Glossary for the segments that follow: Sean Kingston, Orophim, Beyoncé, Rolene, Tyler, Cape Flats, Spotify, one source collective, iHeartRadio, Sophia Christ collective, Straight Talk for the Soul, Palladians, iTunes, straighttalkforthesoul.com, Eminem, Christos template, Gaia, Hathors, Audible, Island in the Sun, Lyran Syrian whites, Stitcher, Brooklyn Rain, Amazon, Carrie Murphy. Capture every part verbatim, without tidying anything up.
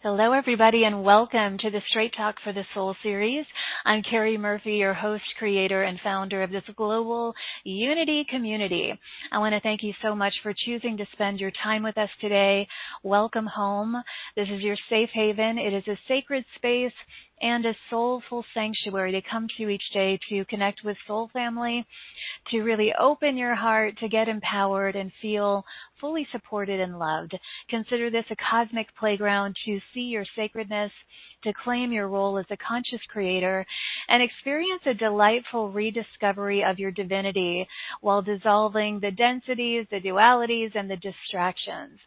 Hello, everybody, and welcome to the Straight Talk for the Soul series. I'm Carrie Murphy, your host, creator, and founder of this global unity community. I want to thank you so much for choosing to spend your time with us today. Welcome home. This is your safe haven. It is a sacred space and a soulful sanctuary to come to each day to connect with soul family, to really open your heart, to get empowered and feel fully supported and loved. Consider this a cosmic playground to see your sacredness, to claim your role as a conscious creator, and experience a delightful rediscovery of your divinity while dissolving the densities, the dualities, and the distractions.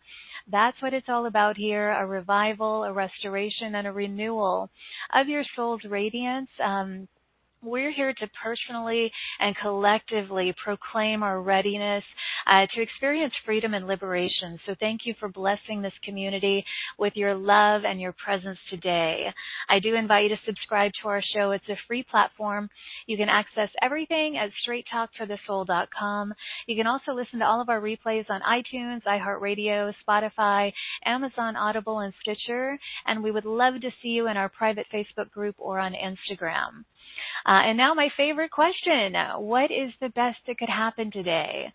That's what it's all about here, a revival, a restoration, and a renewal of your soul's radiance. Um, we're here to personally and collectively proclaim our readiness uh, to experience freedom and liberation. So thank you for blessing this community with your love and your presence today. I do invite you to subscribe to our show. It's a free platform. You can access everything at straight talk for the soul dot com. You can also listen to all of our replays on iTunes, iHeartRadio, Spotify, Amazon, Audible, and Stitcher. And we would love to see you in our private Facebook group or on Instagram. Uh, and now my favorite question, what is the best that could happen today?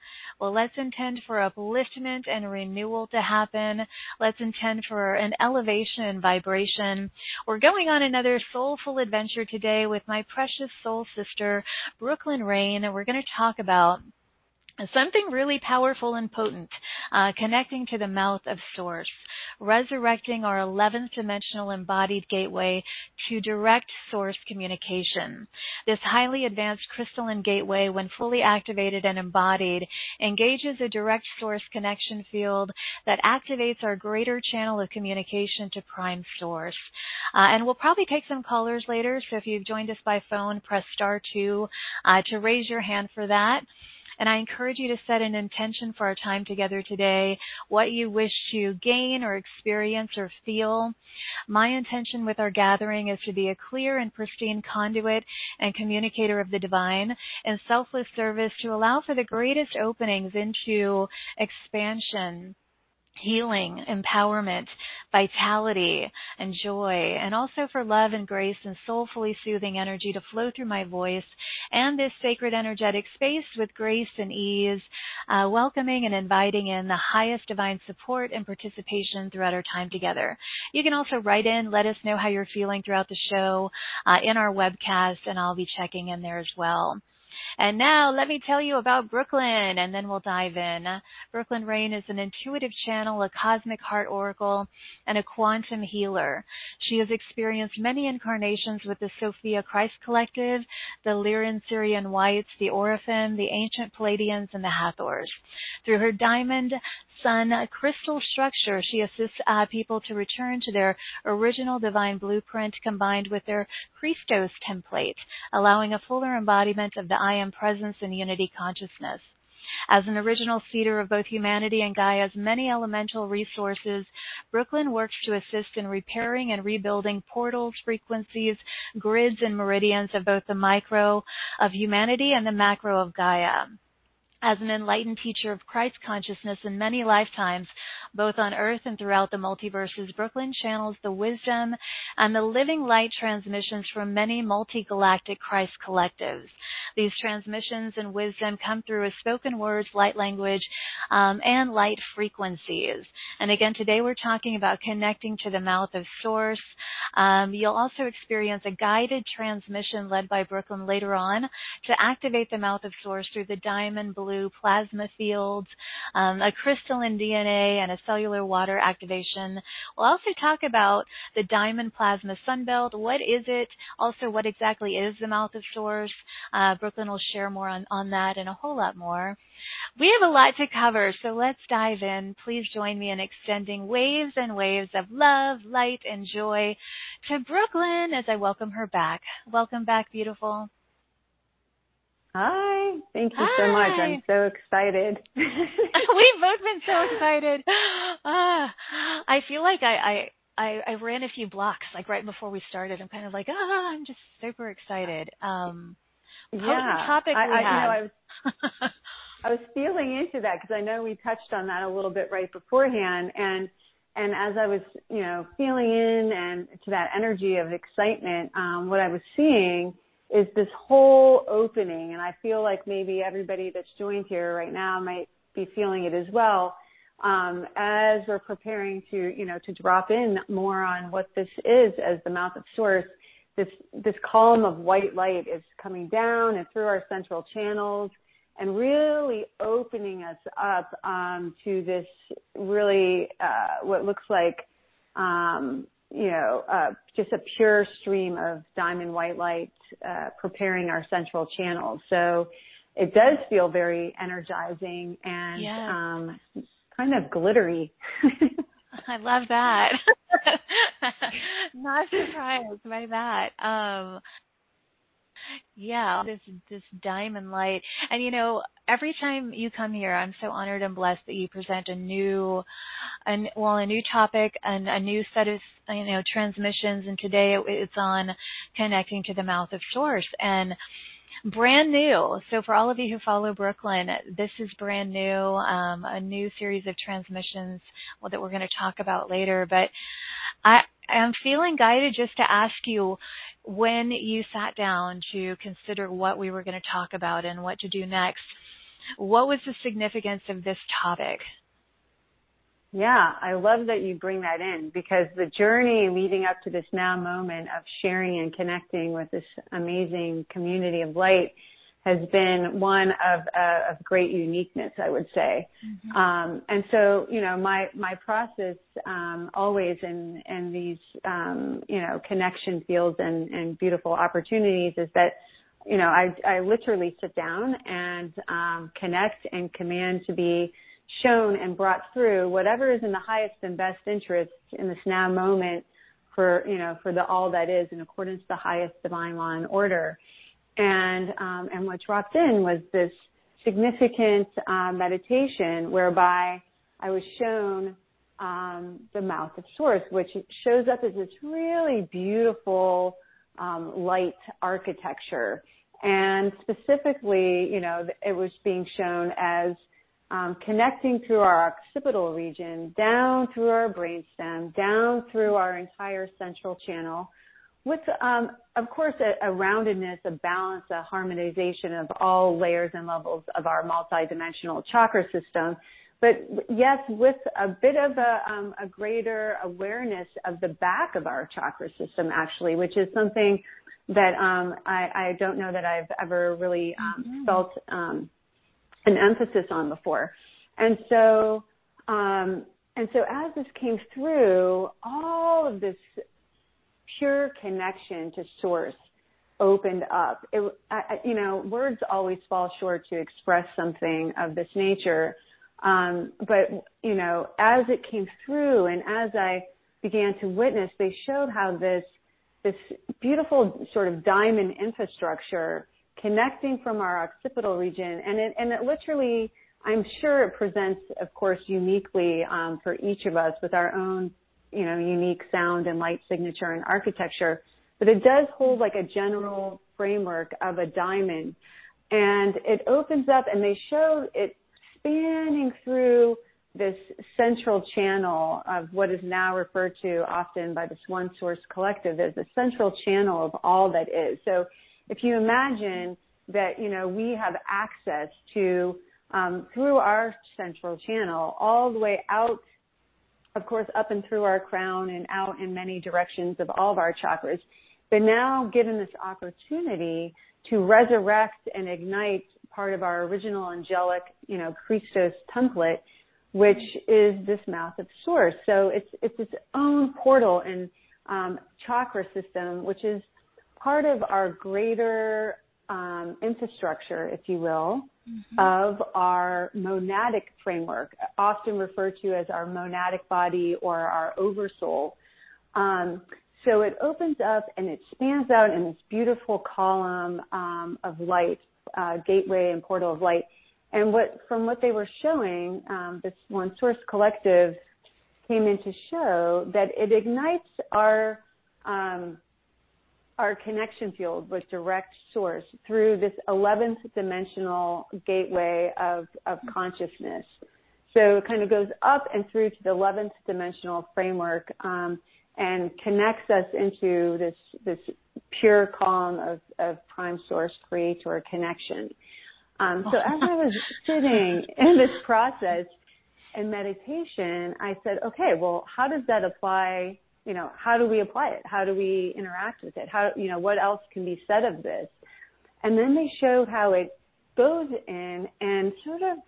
Well, let's intend for upliftment and renewal to happen. Let's intend for an elevation and vibration. We're going on another soulful adventure today with my precious soul sister, Brooklyn Rain, and we're going to talk about something really powerful and potent, uh, connecting to the mouth of source, resurrecting our eleventh dimensional embodied gateway to direct source communication. This highly advanced crystalline gateway, when fully activated and embodied, engages a direct source connection field that activates our greater channel of communication to prime source. Uh, and we'll probably take some callers later, so if you've joined us by phone, press star two uh, to raise your hand for that. And I encourage you to set an intention for our time together today, what you wish to gain or experience or feel. My intention with our gathering is to be a clear and pristine conduit and communicator of the divine and selfless service to allow for the greatest openings into expansion, healing, empowerment, vitality, and joy, and also for love and grace and soulfully soothing energy to flow through my voice and this sacred energetic space with grace and ease, uh, welcoming and inviting in the highest divine support and participation throughout our time together. You can also write in, let us know how you're feeling throughout the show uh, in our webcast, and I'll be checking in there as well. And now let me tell you about Brooklyn, and then we'll dive in. Brooklyn Rain is an intuitive channel, a cosmic heart oracle, and a quantum healer. She has experienced many incarnations with the Sophia Christ collective, the Lyran Syrian whites, the Orophim, the ancient Palladians, and the Hathors. Through her diamond sun crystal structure, she assists uh, people to return to their original divine blueprint combined with their Christos template, allowing a fuller embodiment of the I Am Presence and Unity Consciousness. As an original seeder of both humanity and Gaia's many elemental resources, Brooklyn works to assist in repairing and rebuilding portals, frequencies, grids, and meridians of both the micro of humanity and the macro of Gaia. As an enlightened teacher of Christ consciousness in many lifetimes, both on Earth and throughout the multiverses, Brooklyn channels the wisdom and the living light transmissions from many multi-galactic Christ collectives. These transmissions and wisdom come through as spoken words, light language, um, and light frequencies. And again, today we're talking about connecting to the mouth of source. Um, you'll also experience a guided transmission led by Brooklyn later on to activate the mouth of source through the diamond blue plasma fields, um, a crystalline D N A, and a cellular water activation. We'll also talk about the diamond plasma sunbelt. What is it? Also, what exactly is the mouth of source? Uh, Brooklyn will share more on, on that and a whole lot more. We have a lot to cover, so let's dive in. Please join me in extending waves and waves of love, light, and joy to Brooklyn as I welcome her back. Welcome back, beautiful. Hi. Thank you Hi. so much. I'm so excited. We've both been so excited. Uh, I feel like I, I, I, I ran a few blocks, like right before we started. I'm kind of like, ah, oh, I'm just super excited. Um, yeah. Topic I, we I, have. You know, I, was, I was feeling into that because I know we touched on that a little bit right beforehand. And And as I was, you know, feeling in and to that energy of excitement, um, what I was seeing is this whole opening. And I feel like maybe everybody that's joined here right now might be feeling it as well. Um, as we're preparing to, you know, to drop in more on what this is as the mouth of source, this, this column of white light is coming down and through our central channels and really opening us up um, to this really uh, what looks like, um, you know, uh, just a pure stream of diamond white light uh, preparing our central channels. So it does feel very energizing and yeah. um, kind of glittery. I love that. Not surprised by that. Um, yeah, this this diamond light. And, you know, every time you come here, I'm so honored and blessed that you present a new, an, well, a new topic and a new set of, you know, transmissions. And today it, it's on connecting to the mouth of source and brand new. So for all of you who follow Brooklyn, this is brand new, um, a new series of transmissions that we're going to talk about later. But I am feeling guided just to ask you, when you sat down to consider what we were going to talk about and what to do next, what was the significance of this topic? Yeah, I love that you bring that in, because the journey leading up to this now moment of sharing and connecting with this amazing community of light has been one of, uh, of great uniqueness, I would say. Mm-hmm. Um, and so, you know, my, my process, um, always in, in these, um, you know, connection fields and, and beautiful opportunities is that, you know, I, I literally sit down and, um, connect and command to be shown and brought through whatever is in the highest and best interest in this now moment for, you know, for the all that is in accordance to the highest divine law and order. And, um, and what dropped in was this significant um, meditation whereby I was shown um, the mouth of source, which shows up as this really beautiful um, light architecture. And specifically, you know, it was being shown as Um, connecting through our occipital region, down through our brainstem, down through our entire central channel, with, um, of course, a, a roundedness, a balance, a harmonization of all layers and levels of our multidimensional chakra system. But yes, with a bit of a, um, a greater awareness of the back of our chakra system, actually, which is something that um, I, I don't know that I've ever really um, mm-hmm. felt um an emphasis on before. And so, um, and so as this came through, all of this pure connection to source opened up. It, I, you know, words always fall short to express something of this nature. Um, but, you know, as it came through and as I began to witness, they showed how this, this beautiful sort of diamond infrastructure connecting from our occipital region, and it, and it literally, I'm sure it presents, of course, uniquely um, for each of us with our own, you know, unique sound and light signature and architecture, but it does hold like a general framework of a diamond, and it opens up, and they show it spanning through this central channel of what is now referred to often by this one source collective as the central channel of all that is. So if you imagine that, you know, we have access to, um, through our central channel, all the way out, of course, up and through our crown and out in many directions of all of our chakras, but now given this opportunity to resurrect and ignite part of our original angelic, you know, Christos template, which is this mouth of source. So it's, it's its own portal and, um, chakra system, which is part of our greater um, infrastructure, if you will, mm-hmm. of our monadic framework, often referred to as our monadic body or our oversoul. Um, so it opens up and it spans out in this beautiful column um, of light, uh, gateway and portal of light. And what from what they were showing, um, this one source collective came in to show that it ignites our um, our connection field with direct source through this eleventh dimensional gateway of, of consciousness. So it kind of goes up and through to the eleventh dimensional framework, um, and connects us into this this pure calm of, of prime source creator connection. Um, so as I was sitting in this process in meditation, I said, okay, well, how does that apply? You know, how do we apply it? How do we interact with it? How, you know, what else can be said of this? And then they showed how it goes in and sort of,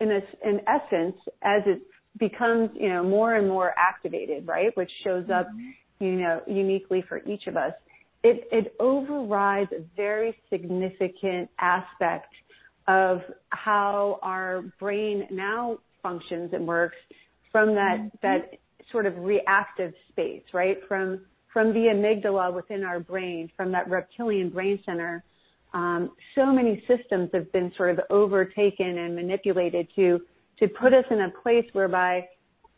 in a, in essence, as it becomes, you know, more and more activated, right, which shows up, you know, uniquely for each of us, it, it overrides a very significant aspect of how our brain now functions and works from that, mm-hmm. that sort of reactive space, right, from from the amygdala within our brain, from that reptilian brain center. Um, so many systems have been sort of overtaken and manipulated to to put us in a place whereby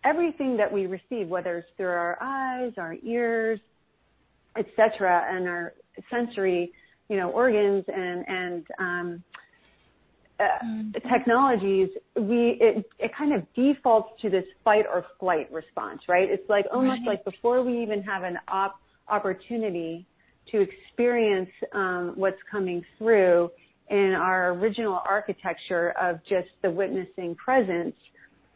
everything that we receive, whether it's through our eyes, our ears, et cetera, and our sensory, you know, organs and, and um, uh, mm-hmm. technologies, we it, it kind of defaults to this fight or flight response, right? It's like almost right. like before we even have an op- opportunity to experience um, what's coming through in our original architecture of just the witnessing presence,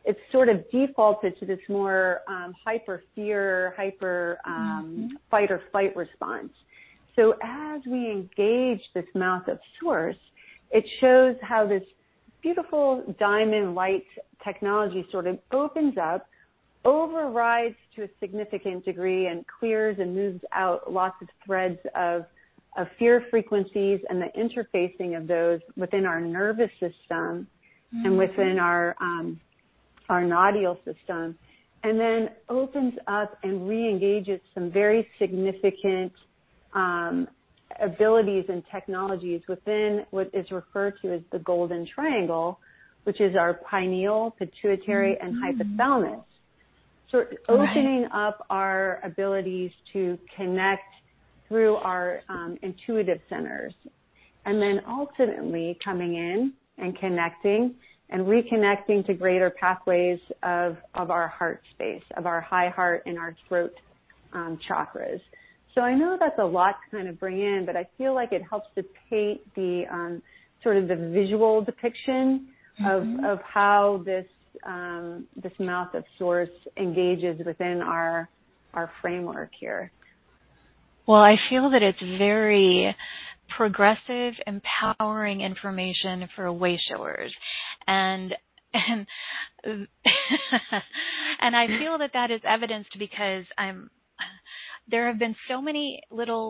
it's sort of defaulted to this more um, hyper fear, hyper um, mm-hmm. fight or flight response. So as we engage this mouth of source, it shows how this beautiful diamond light technology sort of opens up, overrides to a significant degree, and clears and moves out lots of threads of, of fear frequencies and the interfacing of those within our nervous system mm-hmm. and within our um, our nodal system, and then opens up and re-engages some very significant um, abilities and technologies within what is referred to as the golden triangle, which is our pineal, pituitary, mm-hmm. and hypothalamus. So opening right. up our abilities to connect through our um, intuitive centers, and then ultimately coming in and connecting and reconnecting to greater pathways of, of our heart space, of our high heart and our throat um, chakras. So I know that's a lot to kind of bring in, but I feel like it helps to paint the um, sort of the visual depiction mm-hmm. of, of how this Um, this mouth of source engages within our our framework here. Well, I feel that it's very progressive, empowering information for wayshowers, and and and I feel that that is evidenced because I'm. There have been so many little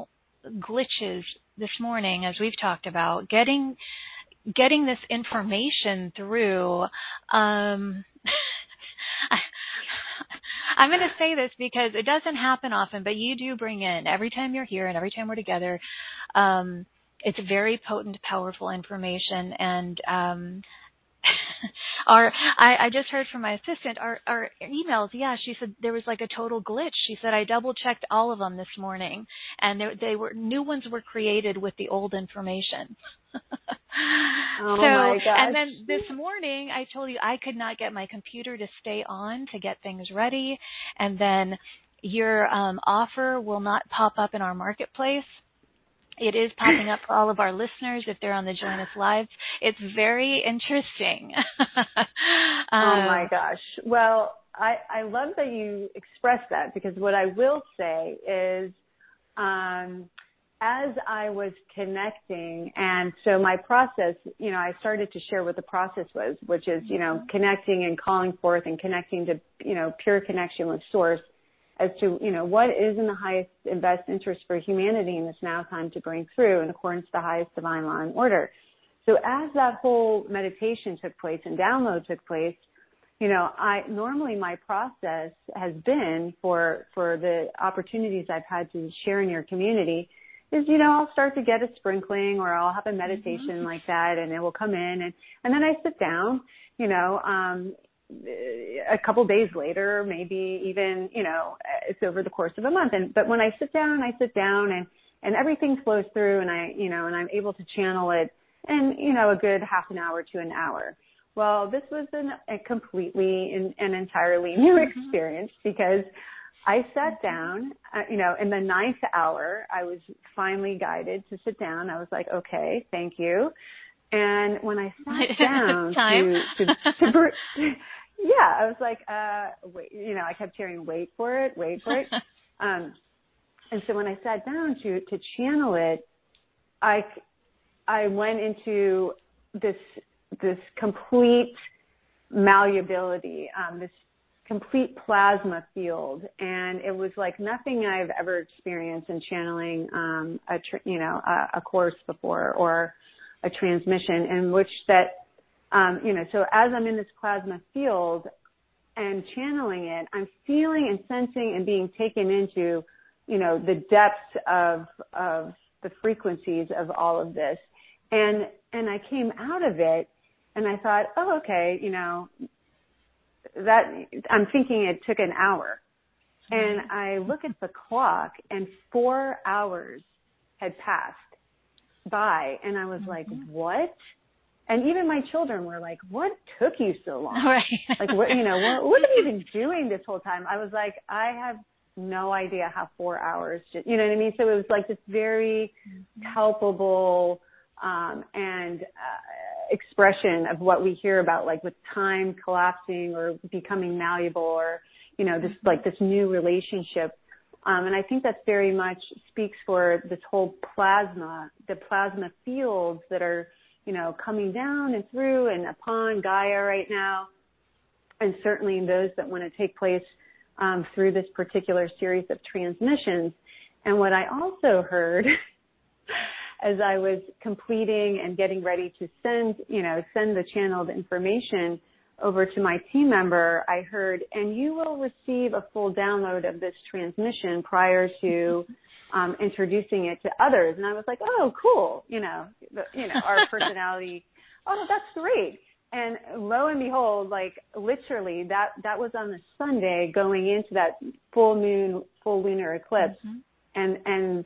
glitches this morning, as we've talked about, getting. Getting this information through, um, I'm going to say this because it doesn't happen often, but you do bring in every time you're here and every time we're together. Um, it's very potent, powerful information. And um, our, I, I just heard from my assistant, our, our emails, yeah, she said there was like a total glitch. She said, I double-checked all of them this morning, and they, they were new ones were created with the old information. Oh so, my gosh. And then this morning I told you I could not get my computer to stay on to get things ready. And then your um, offer will not pop up in our marketplace. It is popping up for all of our listeners if they're on the Join Us Live. It's very interesting. um, oh my gosh. Well, I, I love that you expressed that, because what I will say is, um, as I was connecting, and so my process, you know, I started to share what the process was, which is, you know, connecting and calling forth and connecting to, you know, pure connection with source as to, you know, what is in the highest and best interest for humanity in this now time to bring through in accordance to the highest divine law and order. So as that whole meditation took place and download took place, you know, I normally my process has been for for the opportunities I've had to share in your community is, you know, I'll start to get a sprinkling or I'll have a meditation mm-hmm. like that, and it will come in. And, and then I sit down, you know, um, a couple days later, maybe even, you know, it's over the course of a month. And, but when I sit down, I sit down and, and everything flows through, and I, you know, and I'm able to channel it in, you know, a good half an hour to an hour. Well, this was an, a completely and an entirely new experience because I sat down, uh, you know, in the ninth hour, I was finally guided to sit down. I was like, okay, thank you. And when I sat down to, to, to, to, yeah, I was like, uh, wait, you know, I kept hearing, wait for it, wait for it. Um, and so when I sat down to, to channel it, I, I went into this, this complete malleability, um, this complete plasma field. And it was like nothing I've ever experienced in channeling, um, a, tr- you know, a, a course before or a transmission in which that, um, you know, so as I'm in this plasma field and channeling it, I'm feeling and sensing and being taken into, you know, the depths of, of the frequencies of all of this. And, and I came out of it and I thought, oh, okay, you know, that I'm thinking it took an hour. Mm-hmm. And I look at the clock and four hours had passed by. And I was mm-hmm. like, what? And even my children were like, what took you so long? Right. Like, what, you know, what, what have you been doing this whole time? I was like, I have no idea how four hours, just, you know what I mean? So it was like this very palpable um, and uh, expression of what we hear about, like with time collapsing or becoming malleable or, you know, this like this new relationship. Um, and I think that very much speaks for this whole plasma, the plasma fields that are, you know, coming down and through and upon Gaia right now. And certainly those that want to take place um, through this particular series of transmissions. And what I also heard as I was completing and getting ready to send, you know, send the channeled information over to my team member, I heard, and you will receive a full download of this transmission prior to um, introducing it to others. And I was like, oh, cool. You know, the, you know, our personality. Oh, that's great. And lo and behold, like literally that, that was on the Sunday going into that full moon, full lunar eclipse. Mm-hmm. And, and,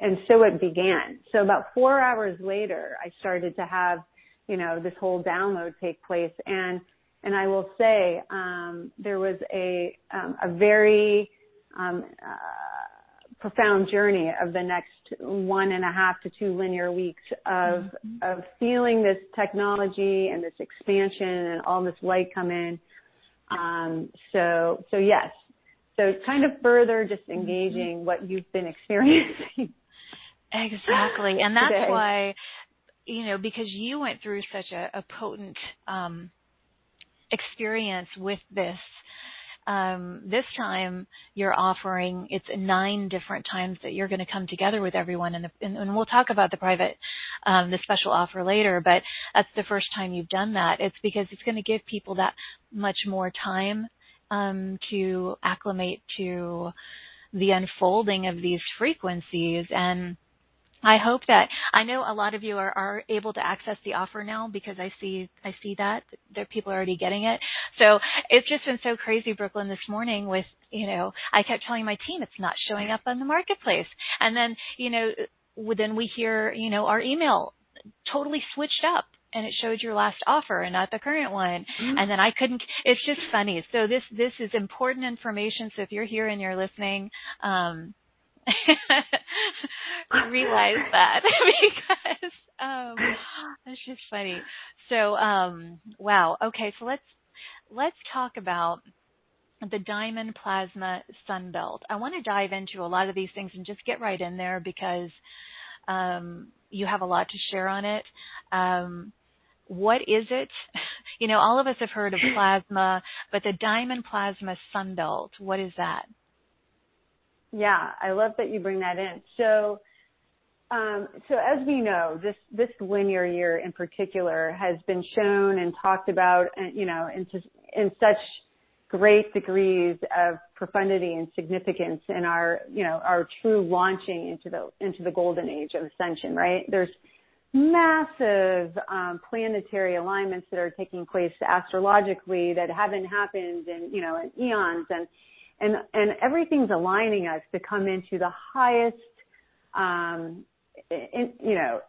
and so it began. So about four hours later, I started to have, you know, this whole download take place. And, And I will say um, there was a um, a very um, uh, profound journey of the next one and a half to two linear weeks of mm-hmm. of feeling this technology and this expansion and all this light come in. Um, so so yes, so kind of further just engaging mm-hmm. what you've been experiencing. Exactly, and that's today. Why you know because you went through such a, a potent. Um, experience with this. Um, this time you're offering, it's nine different times that you're going to come together with everyone. In the, and, and we'll talk about the private, um, the special offer later, but that's the first time you've done that. It's because it's going to give people that much more time um, to acclimate to the unfolding of these frequencies. And I hope that I know a lot of you are, are able to access the offer now because I see I see that there people are already getting it. So it's just been so crazy, Brooklyn, this morning with, you know, I kept telling my team it's not showing up on the marketplace. And then, you know, then we hear, you know, our email totally switched up and it showed your last offer and not the current one. Mm-hmm. And then I couldn't, it's just funny. So this, this is important information. So if you're here and you're listening, um, realize that because um that's just funny. So um wow. Okay, so let's let's talk about the Diamond Plasma Sunbelt. I want to dive into a lot of these things and just get right in there because um you have a lot to share on it. Um what is it? You know, all of us have heard of plasma, but the Diamond Plasma Sunbelt, what is that? Yeah, I love that you bring that in. So, um, so as we know, this, this linear year in particular has been shown and talked about, you know, in, in such great degrees of profundity and significance in our, you know, our true launching into the, into the golden age of ascension, right? There's massive, um, planetary alignments that are taking place astrologically that haven't happened in, you know, in eons and, And, and everything's aligning us to come into the highest, um, in, you know,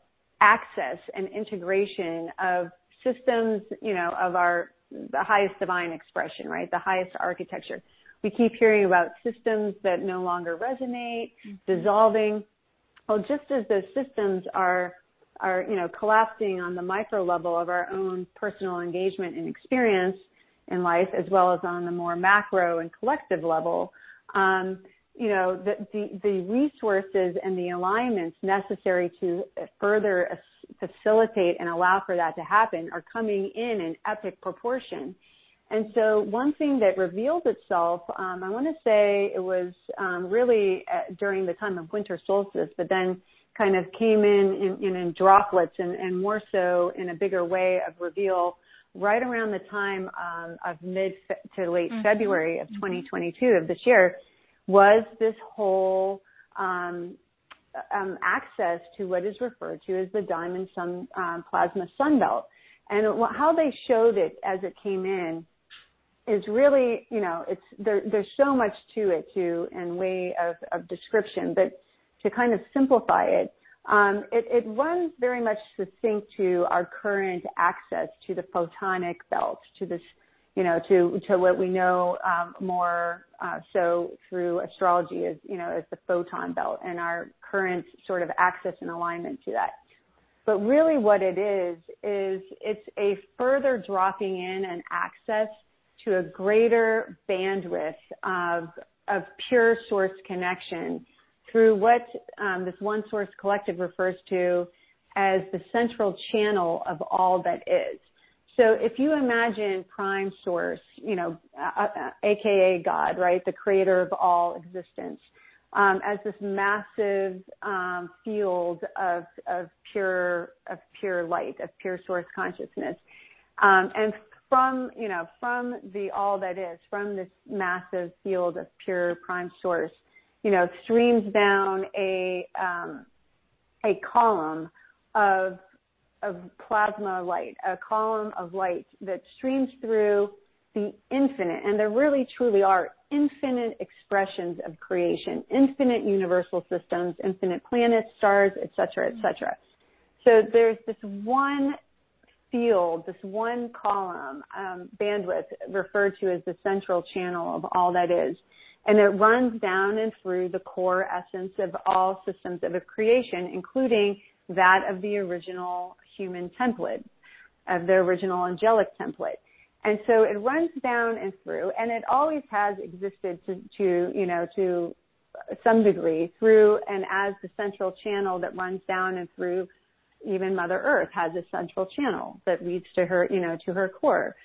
access and integration of systems, you know, of our, the highest divine expression, right? The highest architecture. We keep hearing about systems that no longer resonate, mm-hmm. dissolving. Well, just as those systems are, are, you know, collapsing on the micro level of our own personal engagement and experience in life, as well as on the more macro and collective level, um, you know, the, the, the resources and the alignments necessary to further facilitate and allow for that to happen are coming in in epic proportion. And so one thing that revealed itself, um, I want to say it was um, really uh, during the time of winter solstice, but then kind of came in in, in, in droplets and, and more so in a bigger way of reveal right around the time um, of mid to late mm-hmm. February of twenty twenty-two mm-hmm. of this year, was this whole um, um, access to what is referred to as the diamond sun um, plasma sunbelt. And it, how they showed it as it came in is really, you know, it's there, there's so much to it too in way of, of description, but to kind of simplify it, um, it, it runs very much succinct to our current access to the photonic belt, to this, you know, to, to what we know um, more uh, so through astrology as, you know, as the photon belt and our current sort of access and alignment to that. But really what it is, is it's a further dropping in and access to a greater bandwidth of, of pure source connection through what um, this one source collective refers to as the central channel of all that is. So if you imagine prime source, you know, uh, uh, A K A God, right, the creator of all existence, Um, as this massive um, field of, of pure of pure light, of pure source consciousness, um, and from you know from the all that is, from this massive field of pure prime source, you know, streams down a um, a column of of plasma light, a column of light that streams through the infinite, and there really truly are infinite expressions of creation, infinite universal systems, infinite planets, stars, et cetera, et cetera. So there's this one field, this one column, um, bandwidth referred to as the central channel of all that is. And it runs down and through the core essence of all systems of creation, including that of the original human template, of the original angelic template. And so it runs down and through, and it always has existed to, to, you know, to some degree through and as the central channel that runs down and through. Even Mother Earth has a central channel that leads to her, you know, to her core.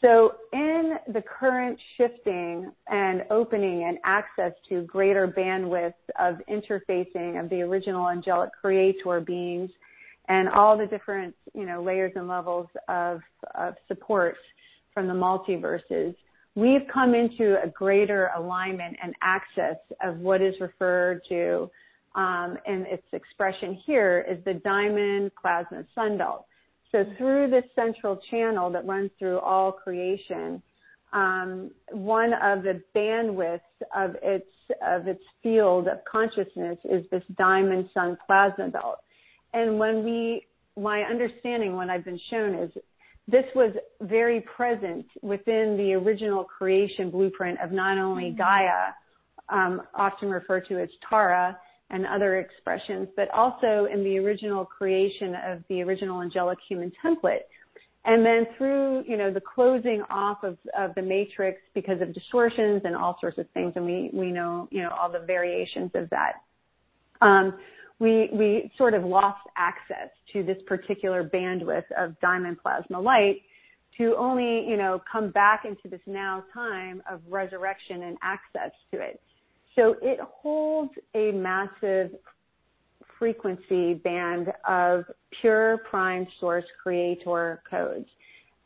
So in the current shifting and opening and access to greater bandwidth of interfacing of the original angelic creator beings, and all the different, you know, layers and levels of, of support from the multiverses, we've come into a greater alignment and access of what is referred to, um, and its expression here is the diamond plasma sunbelt. So through this central channel that runs through all creation, um, one of the bandwidths of its of its field of consciousness is this diamond sun plasma belt. And when we, my understanding, what I've been shown is this was very present within the original creation blueprint of not only mm-hmm. Gaia, um, often referred to as Tara and other expressions, but also in the original creation of the original angelic human template. And then through, you know, the closing off of, of the matrix because of distortions and all sorts of things. And we, we know, you know, all the variations of that. Um, We, we sort of lost access to this particular bandwidth of diamond plasma light to only, you know, come back into this now time of resurrection and access to it. So it holds a massive frequency band of pure prime source creator codes,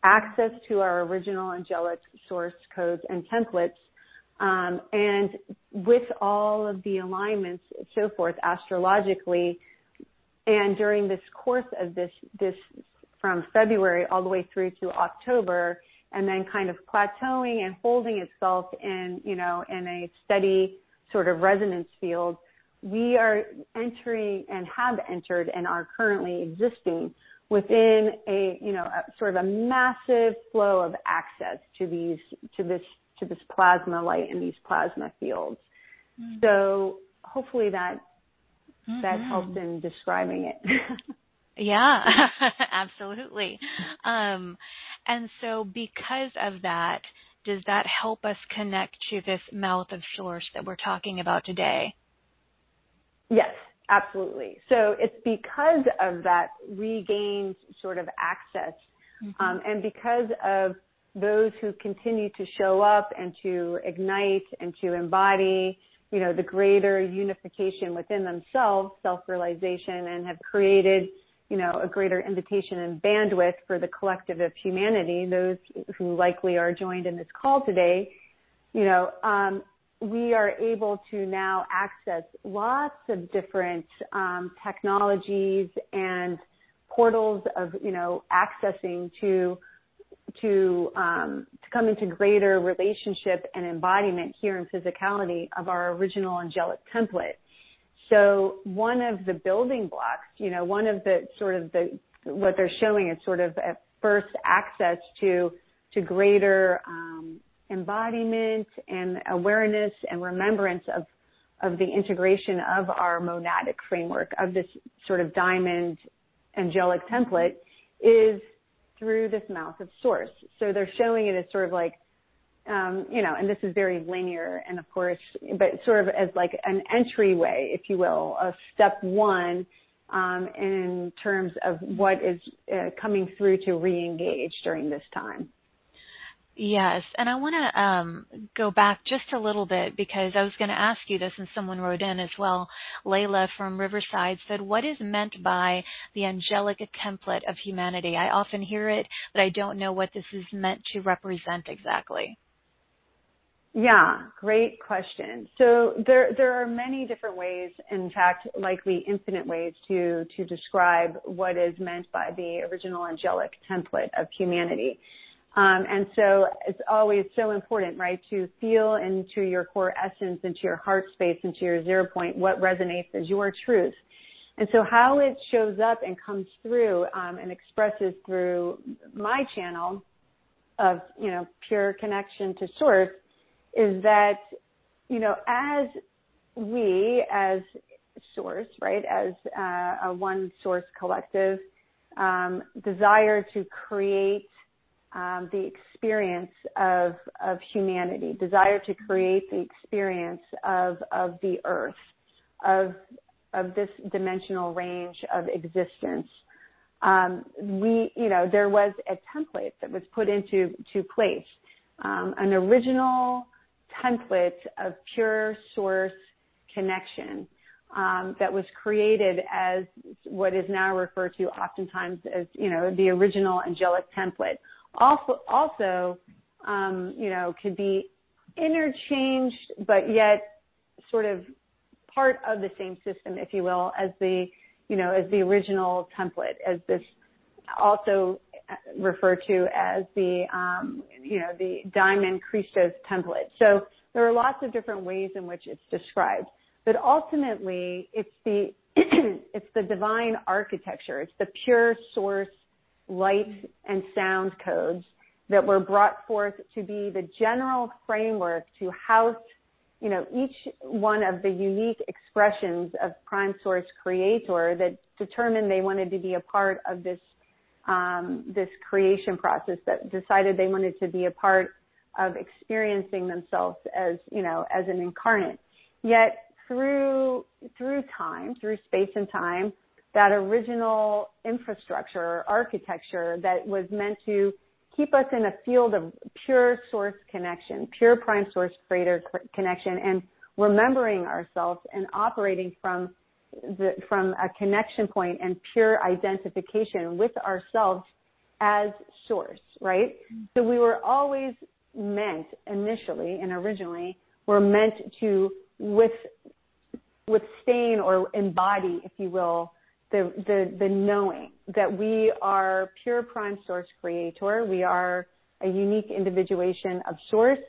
access to our original angelic source codes and templates, Um, and with all of the alignments and so forth astrologically, and during this course of this, this from February all the way through to October, and then kind of plateauing and holding itself in, you know, in a steady sort of resonance field, we are entering and have entered and are currently existing within a, you know, a, sort of a massive flow of access to these, to this, to this plasma light and these plasma fields. Mm-hmm. So hopefully that, mm-hmm. that helps in describing it. Yeah, absolutely. Um, and so because of that, does that help us connect to this mouth of source that we're talking about today? Yes, absolutely. So it's because of that regained sort of access, mm-hmm. um, and because of those who continue to show up and to ignite and to embody, you know, the greater unification within themselves, self-realization, and have created, you know, a greater invitation and bandwidth for the collective of humanity, those who likely are joined in this call today, you know, um, we are able to now access lots of different um, technologies and portals of, you know, accessing to to um, to come into greater relationship and embodiment here in physicality of our original angelic template. So one of the building blocks, you know, one of the sort of the, what they're showing is sort of at first access to, to greater um, embodiment and awareness and remembrance of, of the integration of our monadic framework of this sort of diamond angelic template is through this mouth of source. So they're showing it as sort of like, Um, you know, and this is very linear and of course, but sort of as like an entryway, if you will, a step one um, in terms of what is uh, coming through to re-engage during this time. Yes. And I want to um, go back just a little bit because I was going to ask you this and someone wrote in as well. Layla from Riverside said, what is meant by the angelic template of humanity? I often hear it, but I don't know what this is meant to represent exactly. Yeah, great question. So there there are many different ways, in fact, likely infinite ways to, to describe what is meant by the original angelic template of humanity. Um, and so it's always so important, right, to feel into your core essence, into your heart space, into your zero point, what resonates as your truth. And so how it shows up and comes through um, and expresses through my channel of, you know, pure connection to source is that, you know, as we, as source, right, as uh, a one source collective, um, desire to create um, the experience of, of humanity, desire to create the experience of, of the earth, of, of this dimensional range of existence. Um, we, you know, there was a template that was put into to place, um, an original template of pure source connection um, that was created as what is now referred to oftentimes as, you know, the original angelic template. Also, also um, you know, could be interchanged, but yet sort of part of the same system, if you will, as the, you know, as the original template, as this also referred to as the, um, you know, the diamond Christos template. So there are lots of different ways in which it's described, but ultimately it's the, it's the divine architecture. It's the pure source light and sound codes that were brought forth to be the general framework to house, you know, each one of the unique expressions of Prime Source Creator that determined they wanted to be a part of this, um, this creation process, that decided they wanted to be a part of experiencing themselves as, you know, as an incarnate. Yet through, through time, through space and time, that original infrastructure or architecture that was meant to keep us in a field of pure source connection, pure prime source creator connection, and remembering ourselves and operating from the, from a connection point and pure identification with ourselves as source, right? Mm-hmm. So we were always meant initially and originally were meant to with, withstand or embody, if you will, The, the the knowing that we are pure prime source creator. We are a unique individuation of source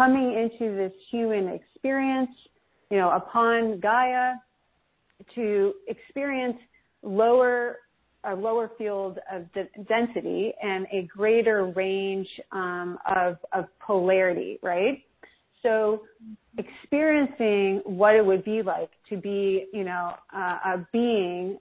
coming into this human experience, you know, upon Gaia to experience lower a lower field of density and a greater range um, of, of polarity, right? So experiencing what it would be like to be, you know, uh, a being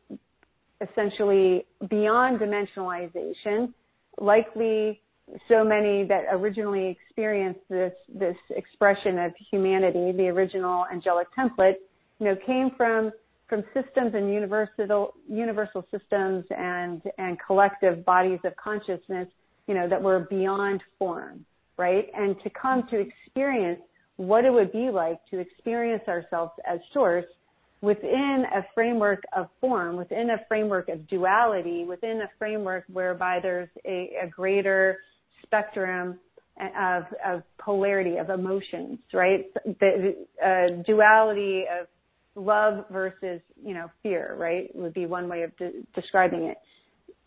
essentially beyond dimensionalization, likely so many that originally experienced this, this expression of humanity, the original angelic template, you know, came from from systems and universal universal systems and and collective bodies of consciousness, you know, that were beyond form, right? And to come to experience what it would be like to experience ourselves as source within a framework of form, within a framework of duality, within a framework whereby there's a, a greater spectrum of, of polarity, of emotions, right? The, the uh, duality of love versus, you know, fear, right, would be one way of de- describing it.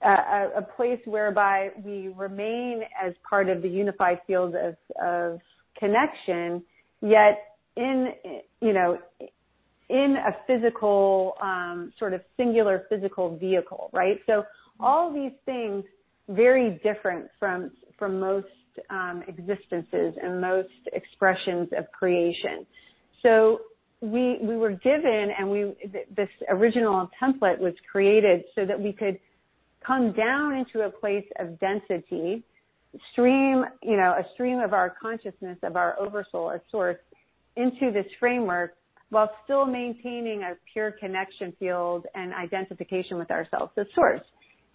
Uh, a, a place whereby we remain as part of the unified field of, of connection, yet in, you know, in a physical, um, sort of singular physical vehicle, right? So all these things very different from, from most um, existences and most expressions of creation. So we, we were given, and we, this original template was created so that we could come down into a place of density, stream, you know, a stream of our consciousness, of our oversoul, a source, into this framework, while still maintaining a pure connection field and identification with ourselves as source.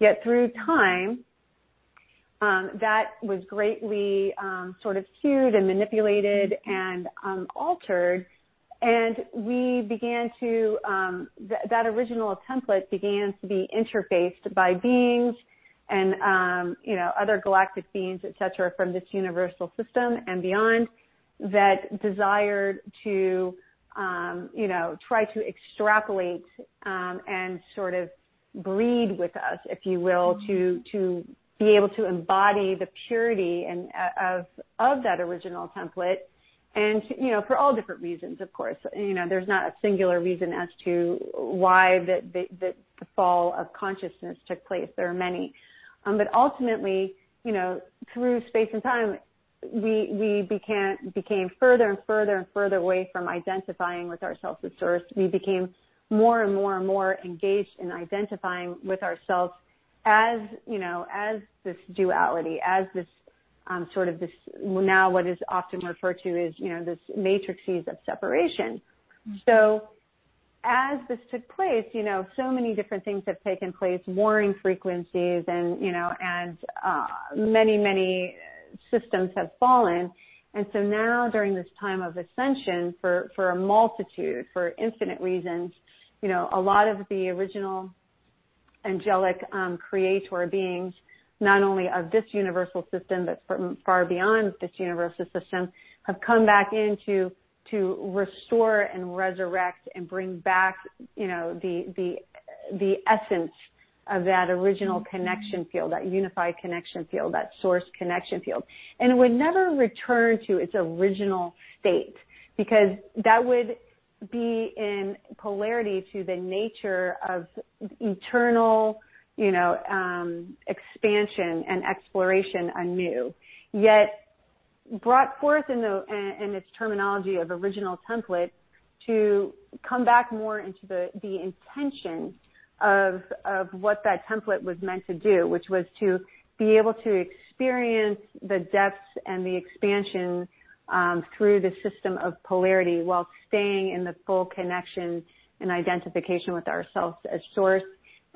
Yet through time, um, that was greatly um, sort of skewed and manipulated and um, altered. And we began to, um, th- that original template began to be interfaced by beings and, um, you know, other galactic beings, et cetera, from this universal system and beyond that desired to, Um, you know, try to extrapolate um, and sort of breed with us, if you will, to to be able to embody the purity and uh, of of that original template, and you know, for all different reasons, of course. You know, there's not a singular reason as to why that the, the, the fall of consciousness took place. There are many, um, but ultimately, you know, through space and time, we we became became further and further and further away from identifying with ourselves as source. We became more and more and more engaged in identifying with ourselves as, you know, as this duality, as this um, sort of this, now what is often referred to as, you know, this matrices of separation. Mm-hmm. So as this took place, you know, so many different things have taken place, warring frequencies and, you know, and uh, many, many systems have fallen. And so now during this time of ascension, for, for a multitude, for infinite reasons, you know, a lot of the original angelic um, creator beings, not only of this universal system, but from far beyond this universal system, have come back into to restore and resurrect and bring back, you know, the, the, the essence of that original connection field, that unified connection field, that source connection field. And it would never return to its original state, because that would be in polarity to the nature of eternal, you know, um, expansion and exploration anew. Yet brought forth in, the, in its terminology of original template to come back more into the, the intention of of what that template was meant to do, which was to be able to experience the depths and the expansion um, through the system of polarity, while staying in the full connection and identification with ourselves as source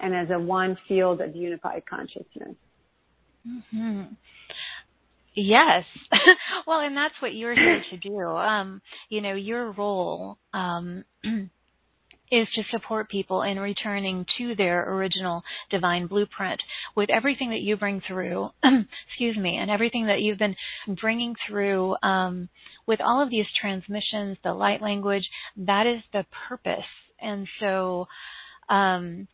and as a one field of unified consciousness. Mm-hmm. Yes. Well, and that's what you're here to do. Um, you know, your role um is to support people in returning to their original divine blueprint with everything that you bring through, excuse me, and everything that you've been bringing through um, with all of these transmissions, the light language, that is the purpose. And so um,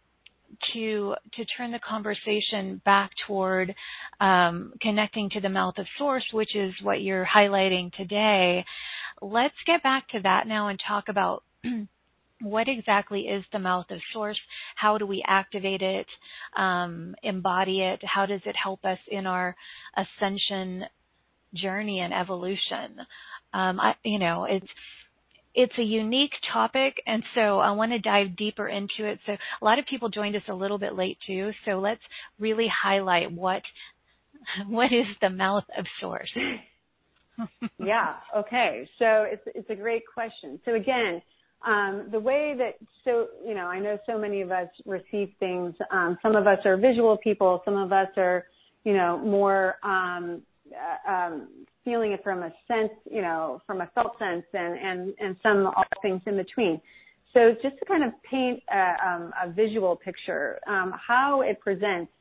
to to turn the conversation back toward um, connecting to the mouth of source, which is what you're highlighting today, let's get back to that now and talk about what exactly is the mouth of source? How do we activate it, um, embody it? How does it help us in our ascension journey and evolution? Um, I, you know, it's it's a unique topic, and so I want to dive deeper into it. So a lot of people joined us a little bit late too, so let's really highlight what what is the mouth of source. Yeah, okay. So it's it's a great question. So again, Um, the way that, so, you know, I know so many of us receive things. Um, some of us are visual people. Some of us are, you know, more um, uh, um, feeling it from a sense, you know, from a felt sense, and, and, and some all things in between. So just to kind of paint a, um, a visual picture, um, how it presents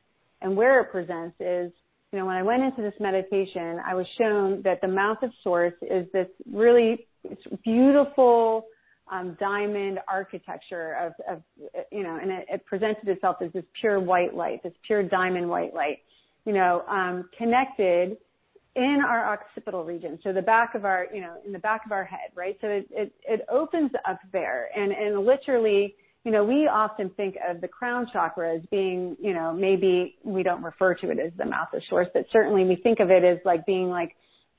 and where it presents is, you know, when I went into this meditation, I was shown that the mouth of source is this really it's beautiful Um, diamond architecture of, of, you know, and it, it presented itself as this pure white light, this pure diamond white light, you know, um, connected in our occipital region. So the back of our, you know, in the back of our head, right? So it, it, it opens up there, and, and literally, you know, we often think of the crown chakra as being, you know, maybe we don't refer to it as the mouth of source, but certainly we think of it as like being like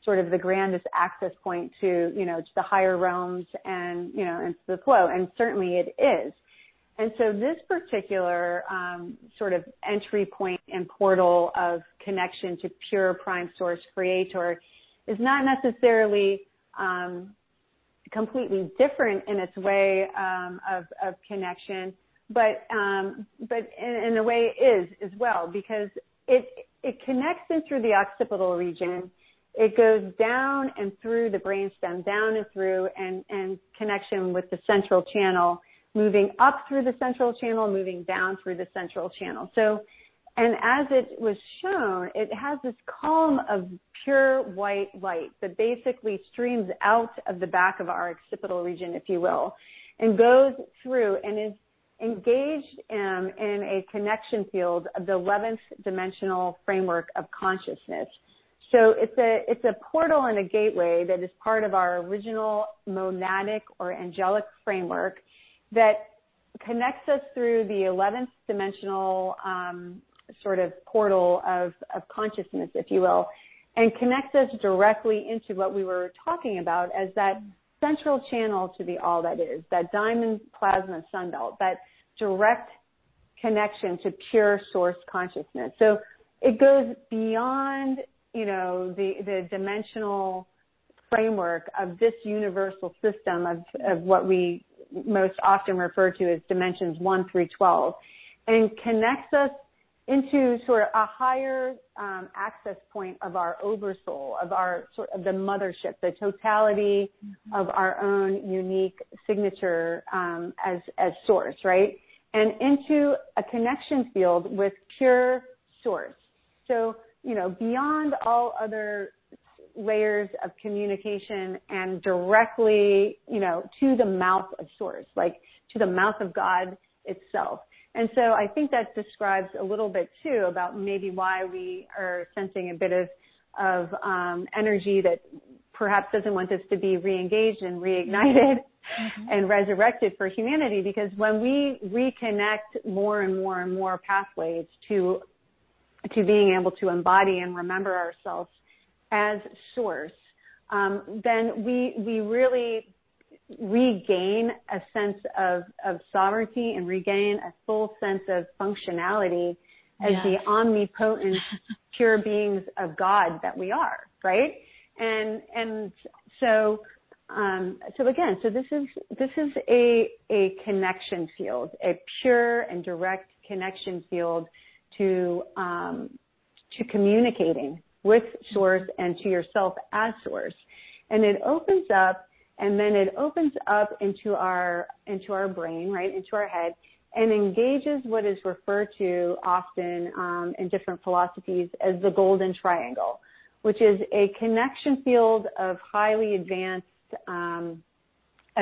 sort of the grandest access point to, you know, to the higher realms and, you know, and to the flow. And certainly it is. And so this particular um, sort of entry point and portal of connection to pure prime source creator is not necessarily um, completely different in its way um, of, of connection, but um, but in, in a way it is as well, because it it connects in through the occipital region. It goes down and through the brainstem, down and through, and, and connection with the central channel, moving up through the central channel, moving down through the central channel. So, and as it was shown, it has this column of pure white light that basically streams out of the back of our occipital region, if you will, and goes through and is engaged in, in a connection field of the eleventh dimensional framework of consciousness. So it's a it's a portal and a gateway that is part of our original monadic or angelic framework that connects us through the eleventh dimensional um, sort of portal of, of consciousness, if you will, and connects us directly into what we were talking about as that central channel to the all that is, that diamond plasma sunbelt, that direct connection to pure source consciousness. So it goes beyond, you know, the, the dimensional framework of this universal system of, of what we most often refer to as dimensions one through twelve, and connects us into sort of a higher um, access point of our oversoul, of our sort of the mothership, the totality mm-hmm. of our own unique signature um, as, as source, right? And into a connection field with pure source. So, you know, beyond all other layers of communication and directly, you know, to the mouth of source, like to the mouth of God itself. And so I think that describes a little bit too about maybe why we are sensing a bit of, of um, energy that perhaps doesn't want us to be reengaged and reignited mm-hmm. and resurrected for humanity, because when we reconnect more and more and more pathways to to being able to embody and remember ourselves as source, um, then we we really regain a sense of, of sovereignty and regain a full sense of functionality as yes. the omnipotent, pure beings of God that we are, right? And and so um, so again, so this is this is a a connection field, a pure and direct connection field to um, to communicating with source and to yourself as source. And it opens up, and then it opens up into our into our brain, right, into our head, and engages what is referred to often um, in different philosophies as the golden triangle, which is a connection field of highly advanced um,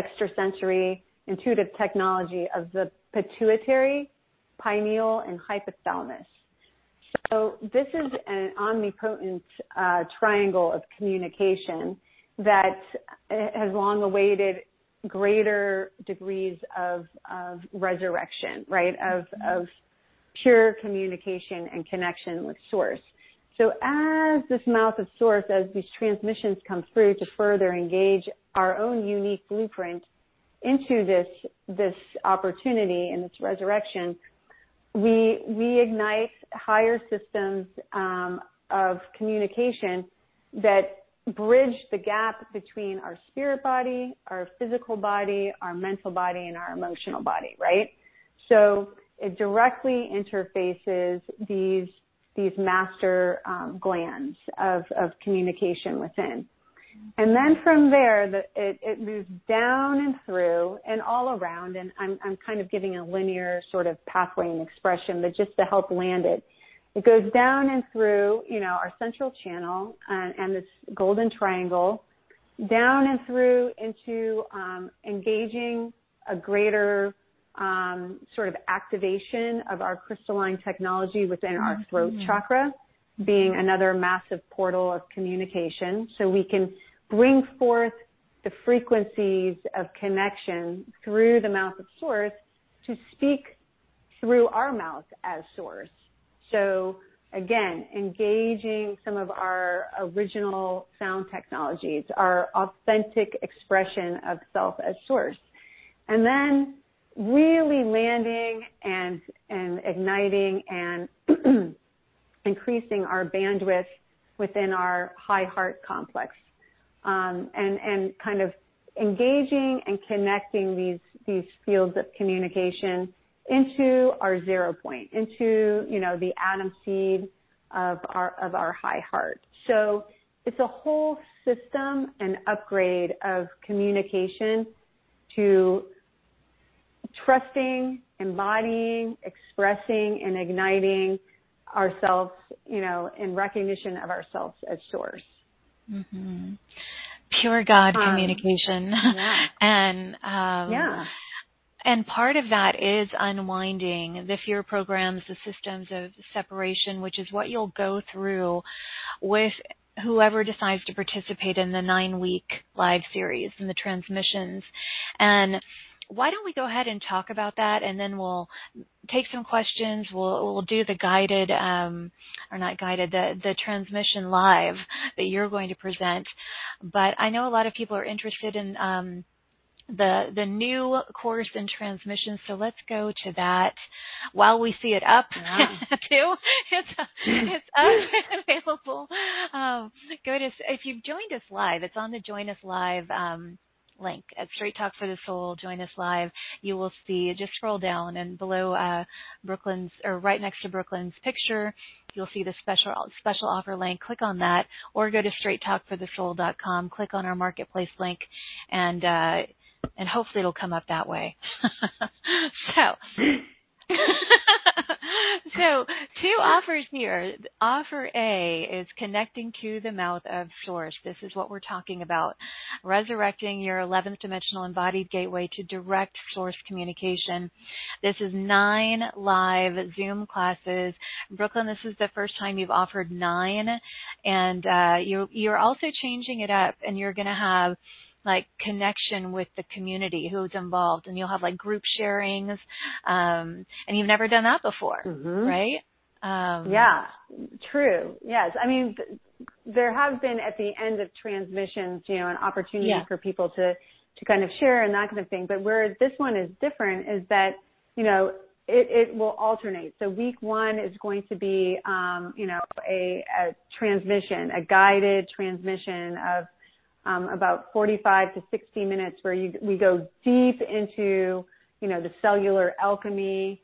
extrasensory intuitive technology of the pituitary, pineal, and hypothalamus. So this is an omnipotent uh, triangle of communication that has long awaited greater degrees of, of resurrection, right? Of, mm-hmm. of pure communication and connection with source. So as this mouth of source, as these transmissions come through to further engage our own unique blueprint into this, this opportunity and this resurrection, we, we ignite higher systems, um, of communication that bridge the gap between our spirit body, our physical body, our mental body, and our emotional body, right? So it directly interfaces these these master um, glands of, of communication within. And then from there, the, it, it moves down and through and all around, and I'm, I'm kind of giving a linear sort of pathway and expression, but just to help land it. It goes down and through, you know, our central channel and, and this golden triangle, down and through into um, engaging a greater um, sort of activation of our crystalline technology within our throat mm-hmm. chakra, being another massive portal of communication. So we can bring forth the frequencies of connection through the mouth of source to speak through our mouth as source. So again, engaging some of our original sound technologies, our authentic expression of self as source, and then really landing and, and igniting and increasing our bandwidth within our high heart complex, um, and, and kind of engaging and connecting these, these fields of communication into our zero point, into, you know, the atom seed of our, of our high heart. So it's a whole system and upgrade of communication to trusting, embodying, expressing, and igniting ourselves, you know, in recognition of ourselves as source. Mm-hmm. Pure God um, communication. Yeah. and, um, yeah. And part of that is unwinding the fear programs, the systems of separation, which is what you'll go through with whoever decides to participate in the nine-week live series and the transmissions. And why don't we go ahead and talk about that, and then we'll take some questions. We'll we'll do the guided, um, or not guided, the, the transmission live that you're going to present. But I know a lot of people are interested in um the the new course in transmission, so let's go to that while we see it up yeah. too. It's it's up and available. Um, go to if you've joined us live, it's on the Join Us Live um, link at Straight Talk for the Soul. Join Us Live. You will see. Just scroll down and below uh, Brooklyn's, or right next to Brooklyn's picture, you'll see the special special offer link. Click on that, or go to straight talk for the soul dot com. Click on our marketplace link, and uh, And hopefully it'll come up that way. so, so two offers here. Offer A is connecting to the mouth of source. This is what we're talking about. Resurrecting your eleventh dimensional embodied gateway to direct source communication. This is nine live Zoom classes. Brooklyn, this is the first time you've offered nine. And uh, you're, you're also changing it up, and you're going to have like connection with the community who's involved, and you'll have like group sharings, um, and you've never done that before, mm-hmm. right? Um, yeah, true. Yes. I mean, there have been at the end of transmissions, you know, an opportunity yeah. for people to, to kind of share and that kind of thing. But where this one is different is that, you know, it, it will alternate. So week one is going to be, um, you know, a, a transmission, a guided transmission of, Um, about forty-five to sixty minutes, where you, we go deep into, you know, the cellular alchemy.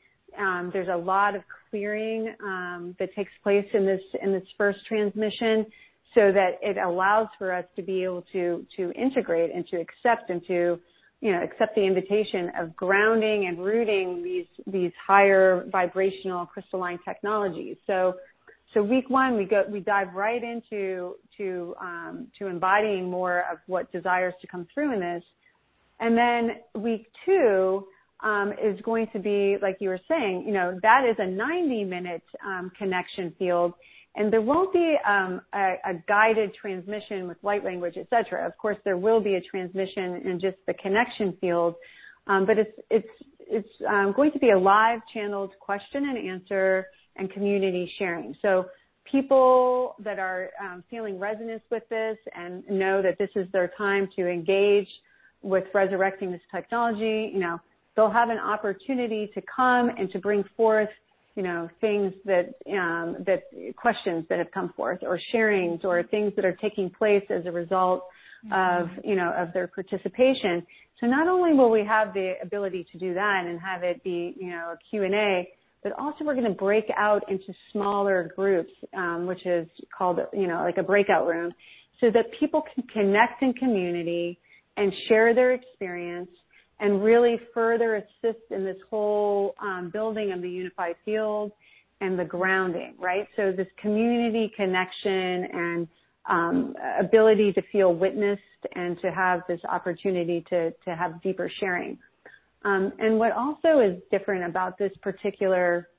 Um, there's a lot of clearing um, that takes place in this in this first transmission, so that it allows for us to be able to to integrate and to accept and to, you know, accept the invitation of grounding and rooting these these higher vibrational crystalline technologies. So. So week one, we go, we dive right into, to, um, to embodying more of what desires to come through in this. And then week two, um, is going to be, like you were saying, you know, that is a ninety minute, um, connection field. And there won't be um, a, a guided transmission with light language, et cetera. Of course, there will be a transmission in just the connection field, um, but it's it's it's um, going to be a live channeled question and answer and community sharing. So people that are um, feeling resonance with this and know that this is their time to engage with resurrecting this technology, you know, they'll have an opportunity to come and to bring forth, you know, things that, um, that questions that have come forth or sharings or things that are taking place as a result mm-hmm. of, you know, of their participation. So not only will we have the ability to do that and have it be, you know, a Q and A, but also we're going to break out into smaller groups, um, which is called, you know, like a breakout room, so that people can connect in community and share their experience and really further assist in this whole um, building of the unified field and the grounding, right? So this community connection and um, ability to feel witnessed and to have this opportunity to, to have deeper sharing. Um, and what also is different about this particular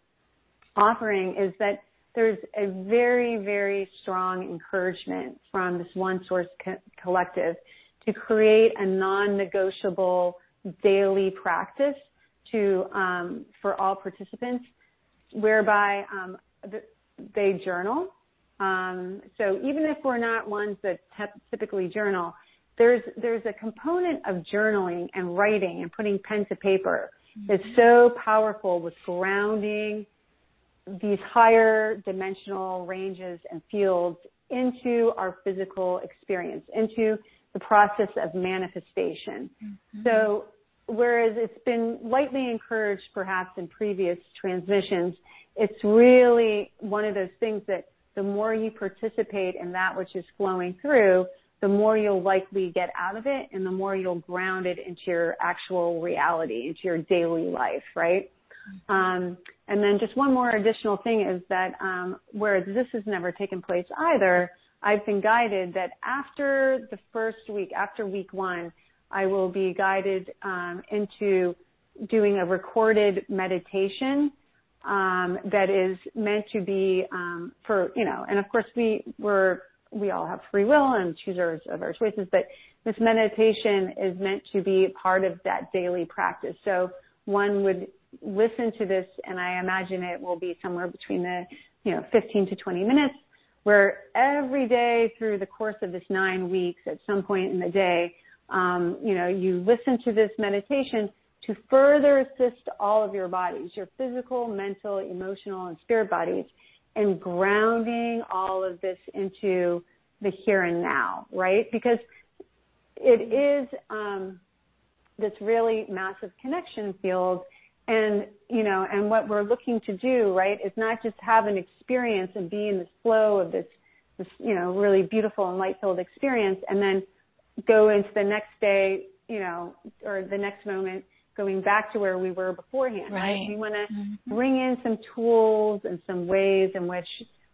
offering is that there's a very, very strong encouragement from this One Source co- collective to create a non-negotiable daily practice to um, for all participants, whereby um, they journal. Um, so even if we're not ones that te- typically journal, there's there's a component of journaling and writing and putting pen to paper mm-hmm. that's so powerful with grounding these higher dimensional ranges and fields into our physical experience, into the process of manifestation. Mm-hmm. So whereas it's been lightly encouraged perhaps in previous transmissions, it's really one of those things that the more you participate in that which is flowing through, the more you'll likely get out of it and the more you'll ground it into your actual reality, into your daily life, right? Mm-hmm. Um, and then just one more additional thing is that um, whereas this has never taken place either, I've been guided that after the first week, after week one, I will be guided um, into doing a recorded meditation um, that is meant to be um, for, you know, and of course we were we all have free will and choosers of our choices, but this meditation is meant to be part of that daily practice. So one would listen to this, and I imagine it will be somewhere between the, you know, fifteen to twenty minutes, where every day through the course of this nine weeks, at some point in the day, um, you know, you listen to this meditation to further assist all of your bodies, your physical, mental, emotional, and spirit bodies, and grounding all of this into the here and now, right? Because it is um, this really massive connection field, and, you know, and what we're looking to do, right, is not just have an experience and be in this flow of this, this, you know, really beautiful and light-filled experience, and then go into the next day, you know, or the next moment, going back to where we were beforehand. Right. right? We want to mm-hmm. bring in some tools and some ways in which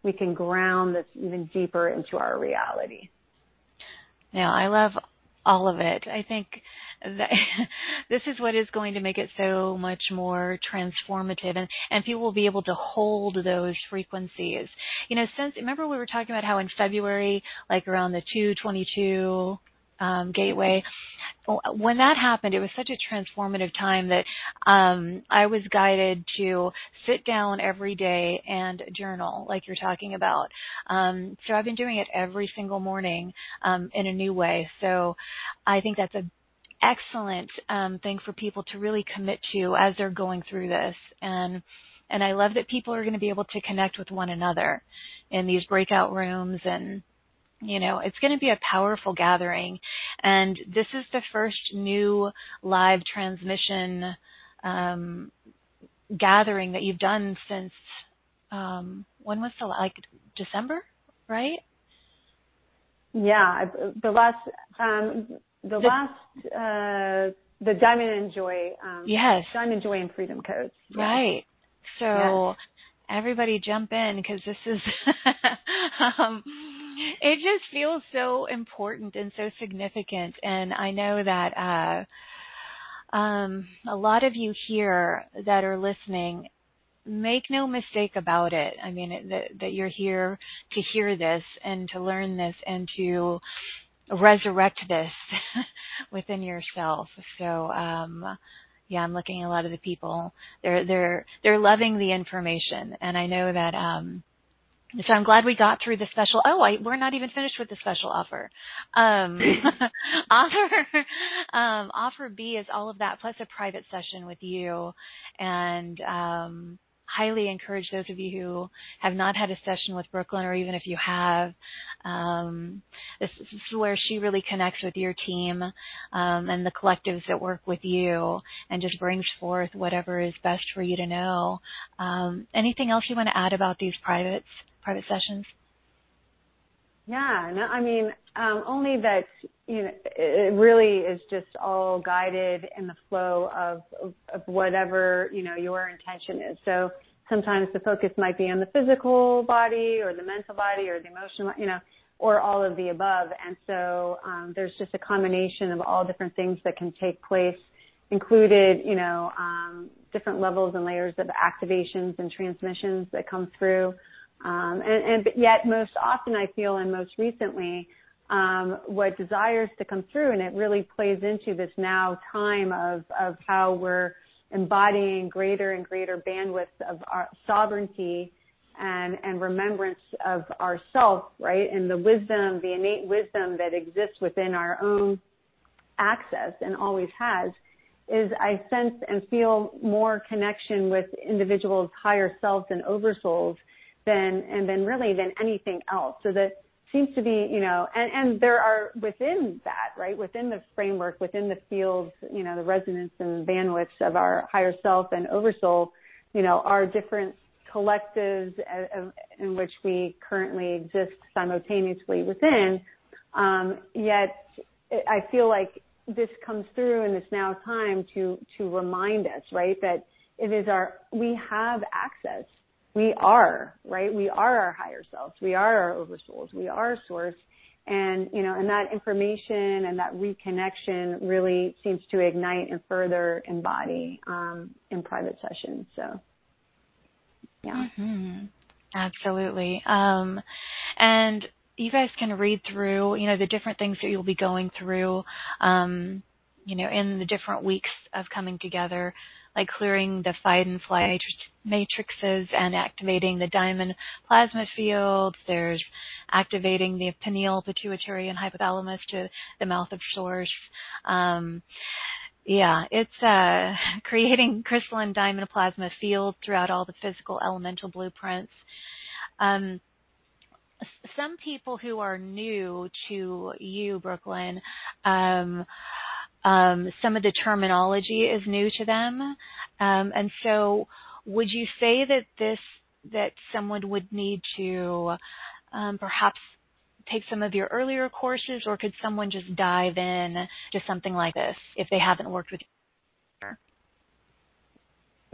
we can ground this even deeper into our reality. Now, I love all of it. I think that this is what is going to make it so much more transformative, and, and people will be able to hold those frequencies. You know, since, remember we were talking about how in February, like around the two twenty-two Um, gateway. When that happened, it was such a transformative time that um, I was guided to sit down every day and journal, like you're talking about. Um, so I've been doing it every single morning um, in a new way. So I think that's an excellent um, thing for people to really commit to as they're going through this. And and I love that people are going to be able to connect with one another in these breakout rooms, and you know, it's going to be a powerful gathering, and this is the first new live transmission um, gathering that you've done since, um, when was the, like, December, right? Yeah, the last, um, the, the last, uh, the Diamond and Joy, um, yes. Diamond Joy and Freedom Codes. Yeah. Right. So yeah. Everybody jump in, because this is... um, it just feels so important and so significant, and I know that uh, um, a lot of you here that are listening make no mistake about it. I mean, it, that, that you're here to hear this and to learn this and to resurrect this within yourself. So, um, yeah, I'm looking at a lot of the people. They're they're they're loving the information, and I know that. Um, so I'm glad we got through the special. Oh, I, we're not even finished with the special offer. Um, offer um, offer B is all of that plus a private session with you, and um, highly encourage those of you who have not had a session with Brooklyn, or even if you have. Um, this is where she really connects with your team um, and the collectives that work with you, and just brings forth whatever is best for you to know. Um, anything else you want to add about these privates, private sessions? Yeah, no, I mean, um, only that, you know, it really is just all guided in the flow of, of, of whatever, you know, your intention is. So sometimes the focus might be on the physical body or the mental body or the emotional, you know, or all of the above. And so um, there's just a combination of all different things that can take place, included, you know, um, different levels and layers of activations and transmissions that come through. Um, and, and but yet most often I feel, and most recently, um, what desires to come through, and it really plays into this now time of, of how we're embodying greater and greater bandwidth of our sovereignty and, and remembrance of ourself, right? And the wisdom, the innate wisdom that exists within our own access and always has, is I sense and feel more connection with individuals' higher selves and oversouls than, and then really than anything else. So that seems to be, you know, and, and there are within that, right, within the framework, within the fields, you know, the resonance and bandwidths of our higher self and oversoul, you know, are different collectives in which we currently exist simultaneously within. Um, yet I feel like this comes through in this now time to, to remind us, right, that it is our, we have access. We are, right? We are our higher selves. We are our oversouls. We are source. And, you know, and that information and that reconnection really seems to ignite and further embody um, in private sessions. So, yeah. Mm-hmm. Absolutely. Um, and you guys can read through, you know, the different things that you'll be going through, um, you know, in the different weeks of coming together, like clearing the fight and fly matrices and activating the diamond plasma fields. There's activating the pineal, pituitary, and hypothalamus to the mouth of source. Um, yeah, it's uh, creating crystalline diamond plasma field throughout all the physical elemental blueprints. Um, some people who are new to you, Brooklyn, um, Um, some of the terminology is new to them. Um, and so would you say that this, that someone would need to um, perhaps take some of your earlier courses, or could someone just dive in to something like this if they haven't worked with you?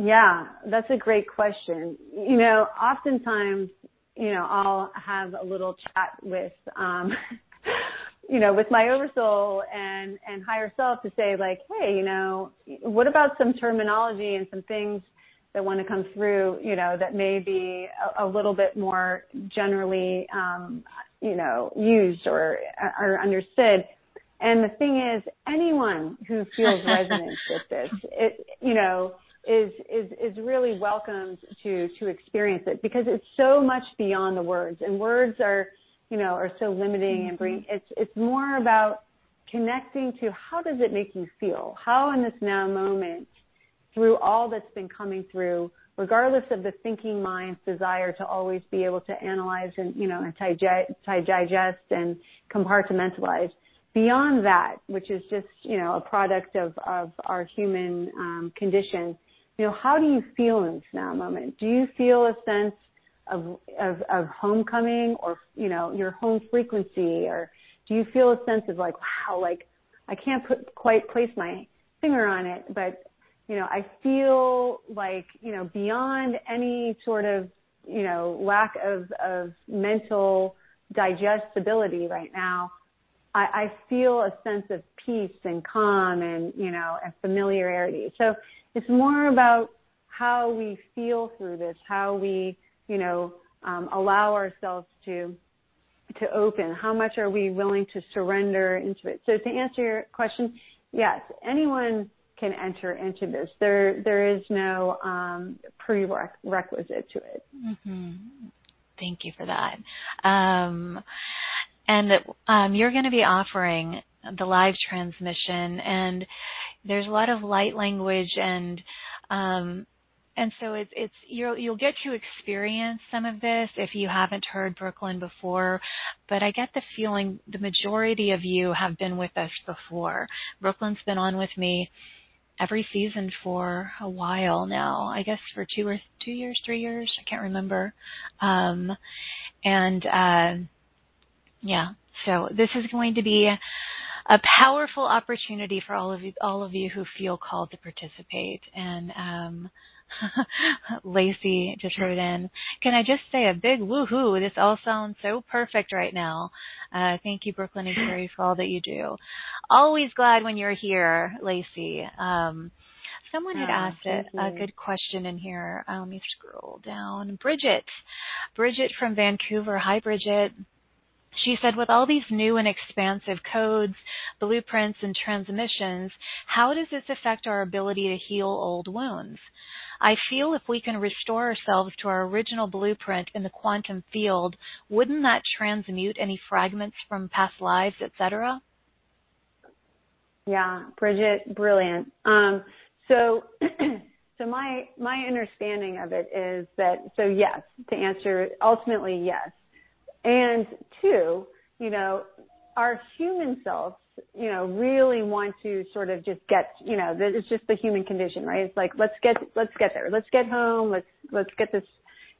Yeah, that's a great question. You know, oftentimes, you know, I'll have a little chat with, um, you know, with my oversoul and, and higher self to say, like, hey, you know, what about some terminology and some things that want to come through, you know, that may be a, a little bit more generally, um, you know, used or, or understood. And the thing is, anyone who feels resonance with this, it, you know, is, is, is really welcomed to, to experience it, because it's so much beyond the words, and words are, you know, are so limiting and bring, it's, it's more about connecting to how does it make you feel? How in this now moment, through all that's been coming through, regardless of the thinking mind's desire to always be able to analyze and, you know, and digest and compartmentalize, beyond that, which is just, you know, a product of, of our human um, condition, you know, how do you feel in this now moment? Do you feel a sense Of, of, of homecoming, or, you know, your home frequency? Or do you feel a sense of like, wow, like I can't put quite place my finger on it, but, you know, I feel like, you know, beyond any sort of, you know, lack of, of mental digestibility right now, I, I feel a sense of peace and calm and, you know, and familiarity. So it's more about how we feel through this, how we, you know, um, allow ourselves to to open, how much are we willing to surrender into it. So to answer your question, yes, anyone can enter into this. There, there is no um, prerequisite to it. Mm-hmm. Thank you for that. Um, and um, you're going to be offering the live transmission, and there's a lot of light language, and um, and so it's it's you'll you'll get to experience some of this if you haven't heard Brooklyn before. But I get the feeling the majority of you have been with us before. Brooklyn's been on with me every season for a while now, I guess for two or two years, three years, I can't remember. Um, and, uh, yeah, so this is going to be a, a powerful opportunity for all of you, all of you who feel called to participate. And, um, Lacey just wrote in, can I just say a big woohoo? This all sounds so perfect right now. Uh, thank you, Brooklyn and Carrie, for all that you do. Always glad when you're here, Lacey. Um, someone had oh, asked it, a good question in here. Um, let me scroll down. Bridget. Bridget from Vancouver. Hi, Bridget. She said, with all these new and expansive codes, blueprints, and transmissions, how does this affect our ability to heal old wounds? I feel if we can restore ourselves to our original blueprint in the quantum field, wouldn't that transmute any fragments from past lives, et cetera? Yeah, Bridget, brilliant. Um, so so my my understanding of it is that, so yes, to answer, ultimately yes. And two, you know, our human selves, you know, really want to sort of just get, you know, it's just the human condition, right? It's like, let's get, let's get there. Let's get home. Let's, let's get this,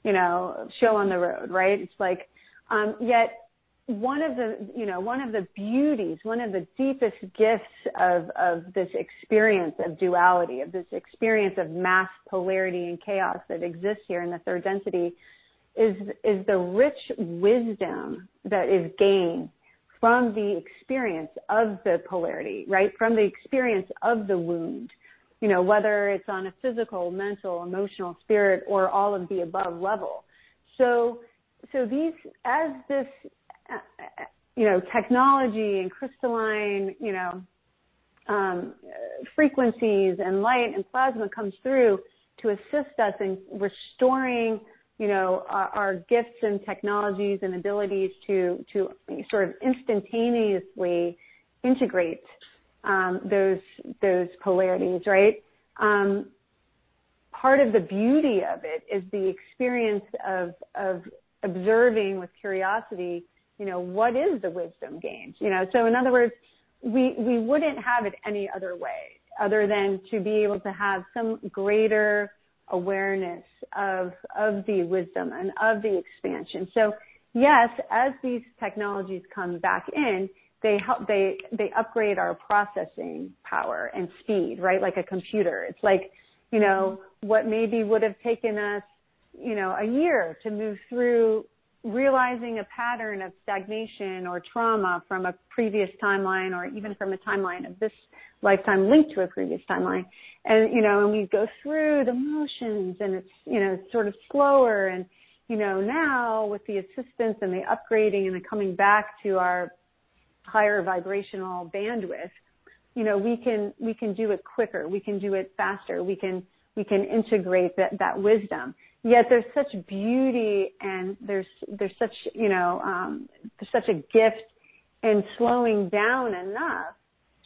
you know, show on the road, right? It's like, um, yet one of the, you know, one of the beauties, one of the deepest gifts of, of this experience of duality, of this experience of mass polarity and chaos that exists here in the third density is is the rich wisdom that is gained from the experience of the polarity, right? From the experience of the wound, you know, whether it's on a physical, mental, emotional, spirit, or all of the above level. So, so these, as this, you know, technology and crystalline, you know, um, frequencies and light and plasma comes through to assist us in restoring, you know, our, our gifts and technologies and abilities to, to sort of instantaneously integrate um, those those polarities, right? Um, part of the beauty of it is the experience of of observing with curiosity, you know, what is the wisdom gained? You know, so in other words, we we wouldn't have it any other way other than to be able to have some greater awareness of of the wisdom and of the expansion. So yes, as these technologies come back in, they help they they upgrade our processing power and speed, right? Like a computer. It's like, you know, what maybe would have taken us, you know, a year to move through realizing a pattern of stagnation or trauma from a previous timeline, or even from a timeline of this lifetime linked to a previous timeline. And, you know, and we go through the motions, and it's, you know, sort of slower. And, you know, now with the assistance and the upgrading and the coming back to our higher vibrational bandwidth, you know, we can, we can do it quicker. We can do it faster. We can, we can integrate that, that wisdom. Yet there's such beauty, and there's there's such, you know, um, there's such a gift in slowing down enough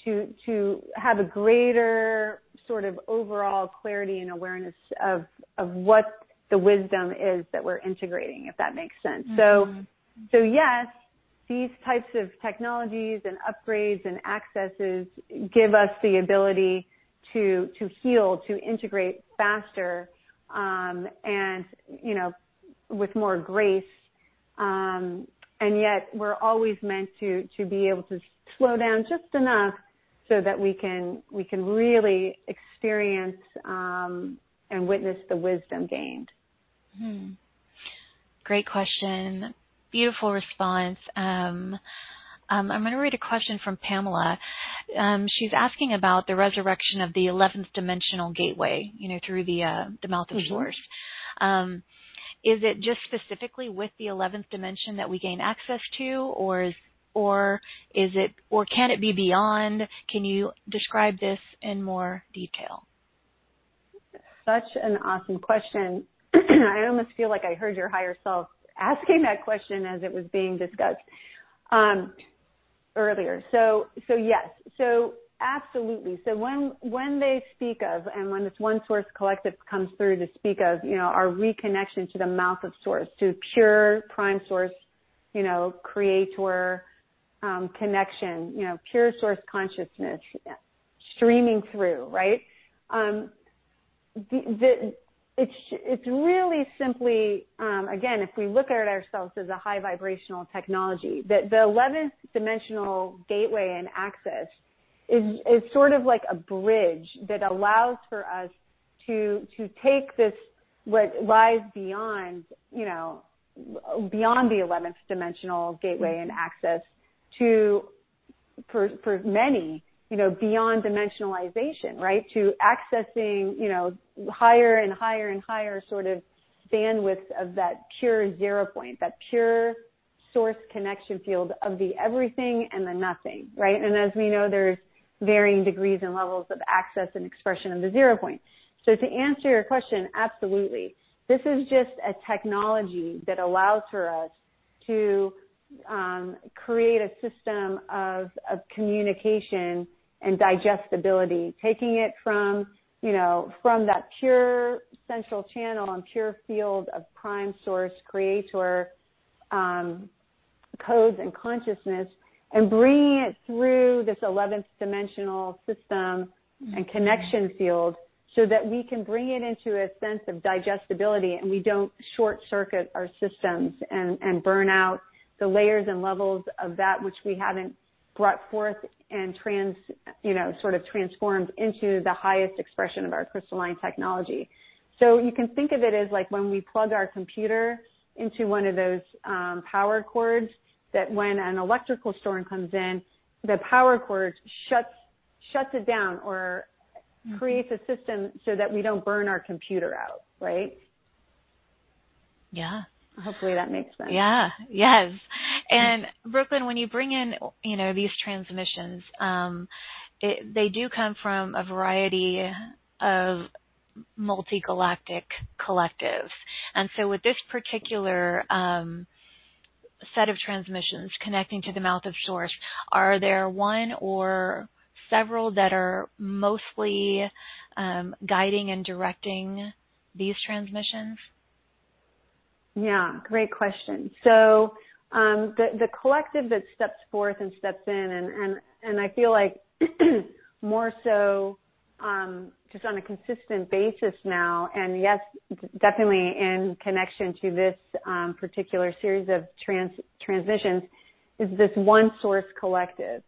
to to have a greater sort of overall clarity and awareness of of what the wisdom is that we're integrating, if that makes sense. Mm-hmm. So so yes, these types of technologies and upgrades and accesses give us the ability to to heal, to integrate faster. Um, and, you know, with more grace. Um, and yet we're always meant to, to be able to slow down just enough so that we can, we can really experience, um, and witness the wisdom gained. Hmm. Great question. Beautiful response. Um, Um, I'm going to read a question from Pamela. Um, she's asking about the resurrection of the eleventh dimensional gateway, you know, through the uh, the mouth of mm-hmm. source. Um, is it just specifically with the eleventh dimension that we gain access to, or is or is it or can it be beyond? Can you describe this in more detail? Such an awesome question. I almost feel like I heard your higher self asking that question as it was being discussed um, earlier. So, so yes, so absolutely. So when when they speak of, and when this one source collective comes through to speak of, you know, our reconnection to the mouth of source, to pure prime source, you know, creator um, connection, you know, pure source consciousness streaming through, right? Um, the, the It's it's really simply, um, again, if we look at ourselves as a high vibrational technology, that the eleventh dimensional gateway and access is, is sort of like a bridge that allows for us to to take this, what lies beyond, you know, beyond the eleventh dimensional gateway and access to, for for many, you know, beyond dimensionalization, right? To accessing, you know, higher and higher and higher sort of bandwidth of that pure zero point, that pure source connection field of the everything and the nothing, right? And as we know, there's varying degrees and levels of access and expression of the zero point. So to answer your question, absolutely. This is just a technology that allows for us to um, create a system of, of communication and digestibility, taking it from, you know, from that pure central channel and pure field of prime source creator um, codes and consciousness, and bringing it through this eleventh dimensional system and connection field so that we can bring it into a sense of digestibility and we don't short circuit our systems and, and burn out the layers and levels of that which we haven't brought forth and trans, you know, sort of transformed into the highest expression of our crystalline technology. So you can think of it as like when we plug our computer into one of those um, power cords, that when an electrical storm comes in, the power cord shuts, shuts it down or mm-hmm. creates a system so that we don't burn our computer out, right? Yeah. Hopefully that makes sense. Yeah, yes. And Brooklyn, when you bring in, you know, these transmissions, um, it, they do come from a variety of multi-galactic collectives. And so with this particular um, set of transmissions connecting to the mouth of source, are there one or several that are mostly um, guiding and directing these transmissions? Yeah, great question. So um, the, the collective that steps forth and steps in, and, and, and I feel like more so um, just on a consistent basis now, and yes, definitely in connection to this um, particular series of trans, transmissions, is this one source collective.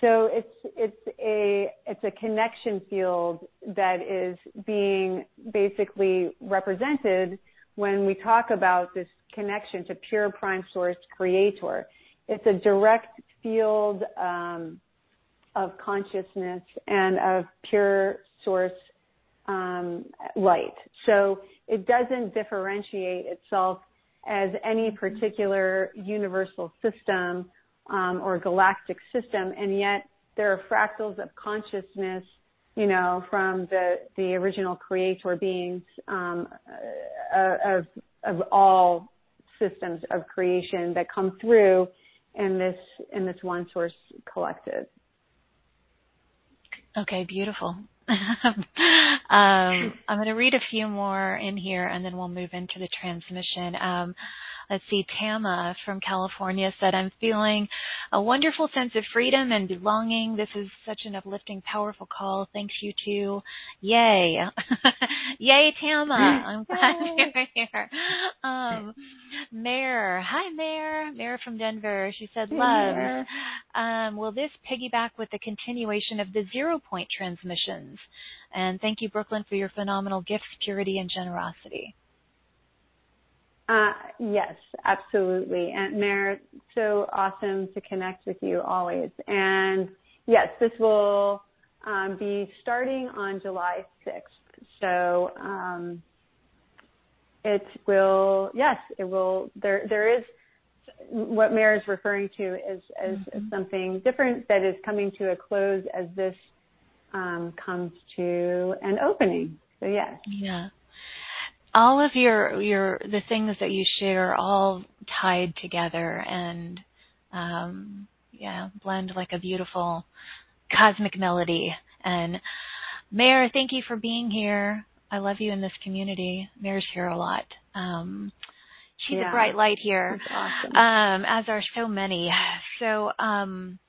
So it's it's a it's a connection field that is being basically represented when we talk about this connection to pure prime source creator. It's a direct field um, of consciousness and of pure source um, light. So it doesn't differentiate itself as any particular universal system um, or galactic system, and yet there are fractals of consciousness, you know, from the, the original creator beings um, of, of all systems of creation that come through in this, in this one source collective. Okay, beautiful. um, I'm going to read a few more in here and then we'll move into the transmission. Um, Let's see, Tama from California said, I'm feeling a wonderful sense of freedom and belonging. This is such an uplifting, powerful call. Thanks, you two. Yay. Yay, Tama. I'm glad you're here. Um, Mare. Hi, Mare. Mare from Denver. She said, love. Um, will this piggyback with the continuation of the zero point transmissions? And thank you, Brooklyn, for your phenomenal gifts, purity, and generosity. Uh, yes, absolutely. Aunt Mare, so awesome to connect with you always. And yes, this will um, be starting on July sixth. So um, it will, yes, it will, there, there is, what Mare is referring to is, is mm-hmm. something different that is coming to a close as this um, comes to an opening. So yes. Yeah. All of your, your, the things that you share are all tied together and, um, yeah, blend like a beautiful cosmic melody. And Mare, thank you for being here. I love you in this community. Mare's here a lot. Um, she's yeah. a bright light here. That's awesome. Um, as are so many. So, um,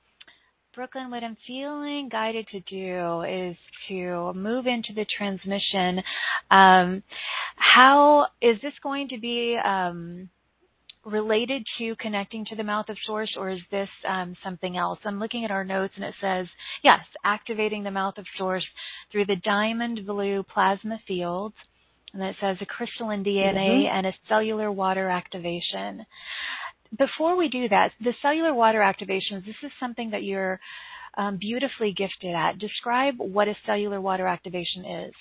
Brooklyn, what I'm feeling guided to do is to move into the transmission. Um, how is this going to be um, related to connecting to the mouth of source, or is this um, something else? I'm looking at our notes, and it says, yes, activating the mouth of source through the diamond blue plasma fields. And it says a crystalline D N A mm-hmm. and a cellular water activation. Before we do that, the cellular water activations, this is something that you're um, beautifully gifted at. Describe what a cellular water activation is.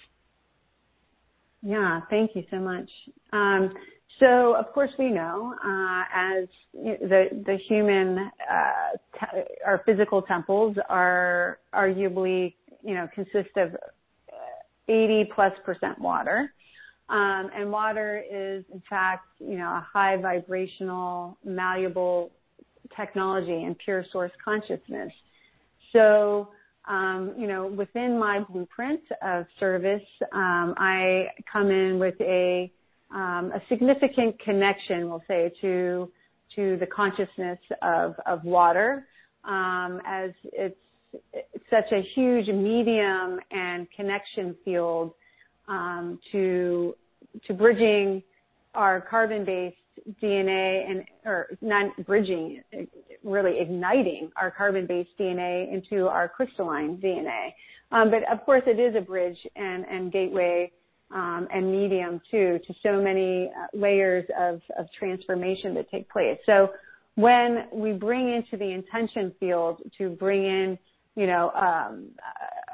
Yeah, thank you so much. Um, so, of course, we know uh, as the the human, uh, te- our physical temples are arguably, you know, consist of eighty plus percent water. Um, and water is, in fact, you know, a high vibrational, malleable technology and pure source consciousness. So, um, you know, within my blueprint of service, um, I come in with a um, a significant connection, we'll say, to to the consciousness of of water, um, as it's, it's such a huge medium and connection field. Um, to to bridging our carbon-based D N A and or not bridging, really igniting our carbon-based D N A into our crystalline D N A. Um, but of course, it is a bridge and and gateway um, and medium too to so many layers of of transformation that take place. So when we bring into the intention field to bring in, you know, um,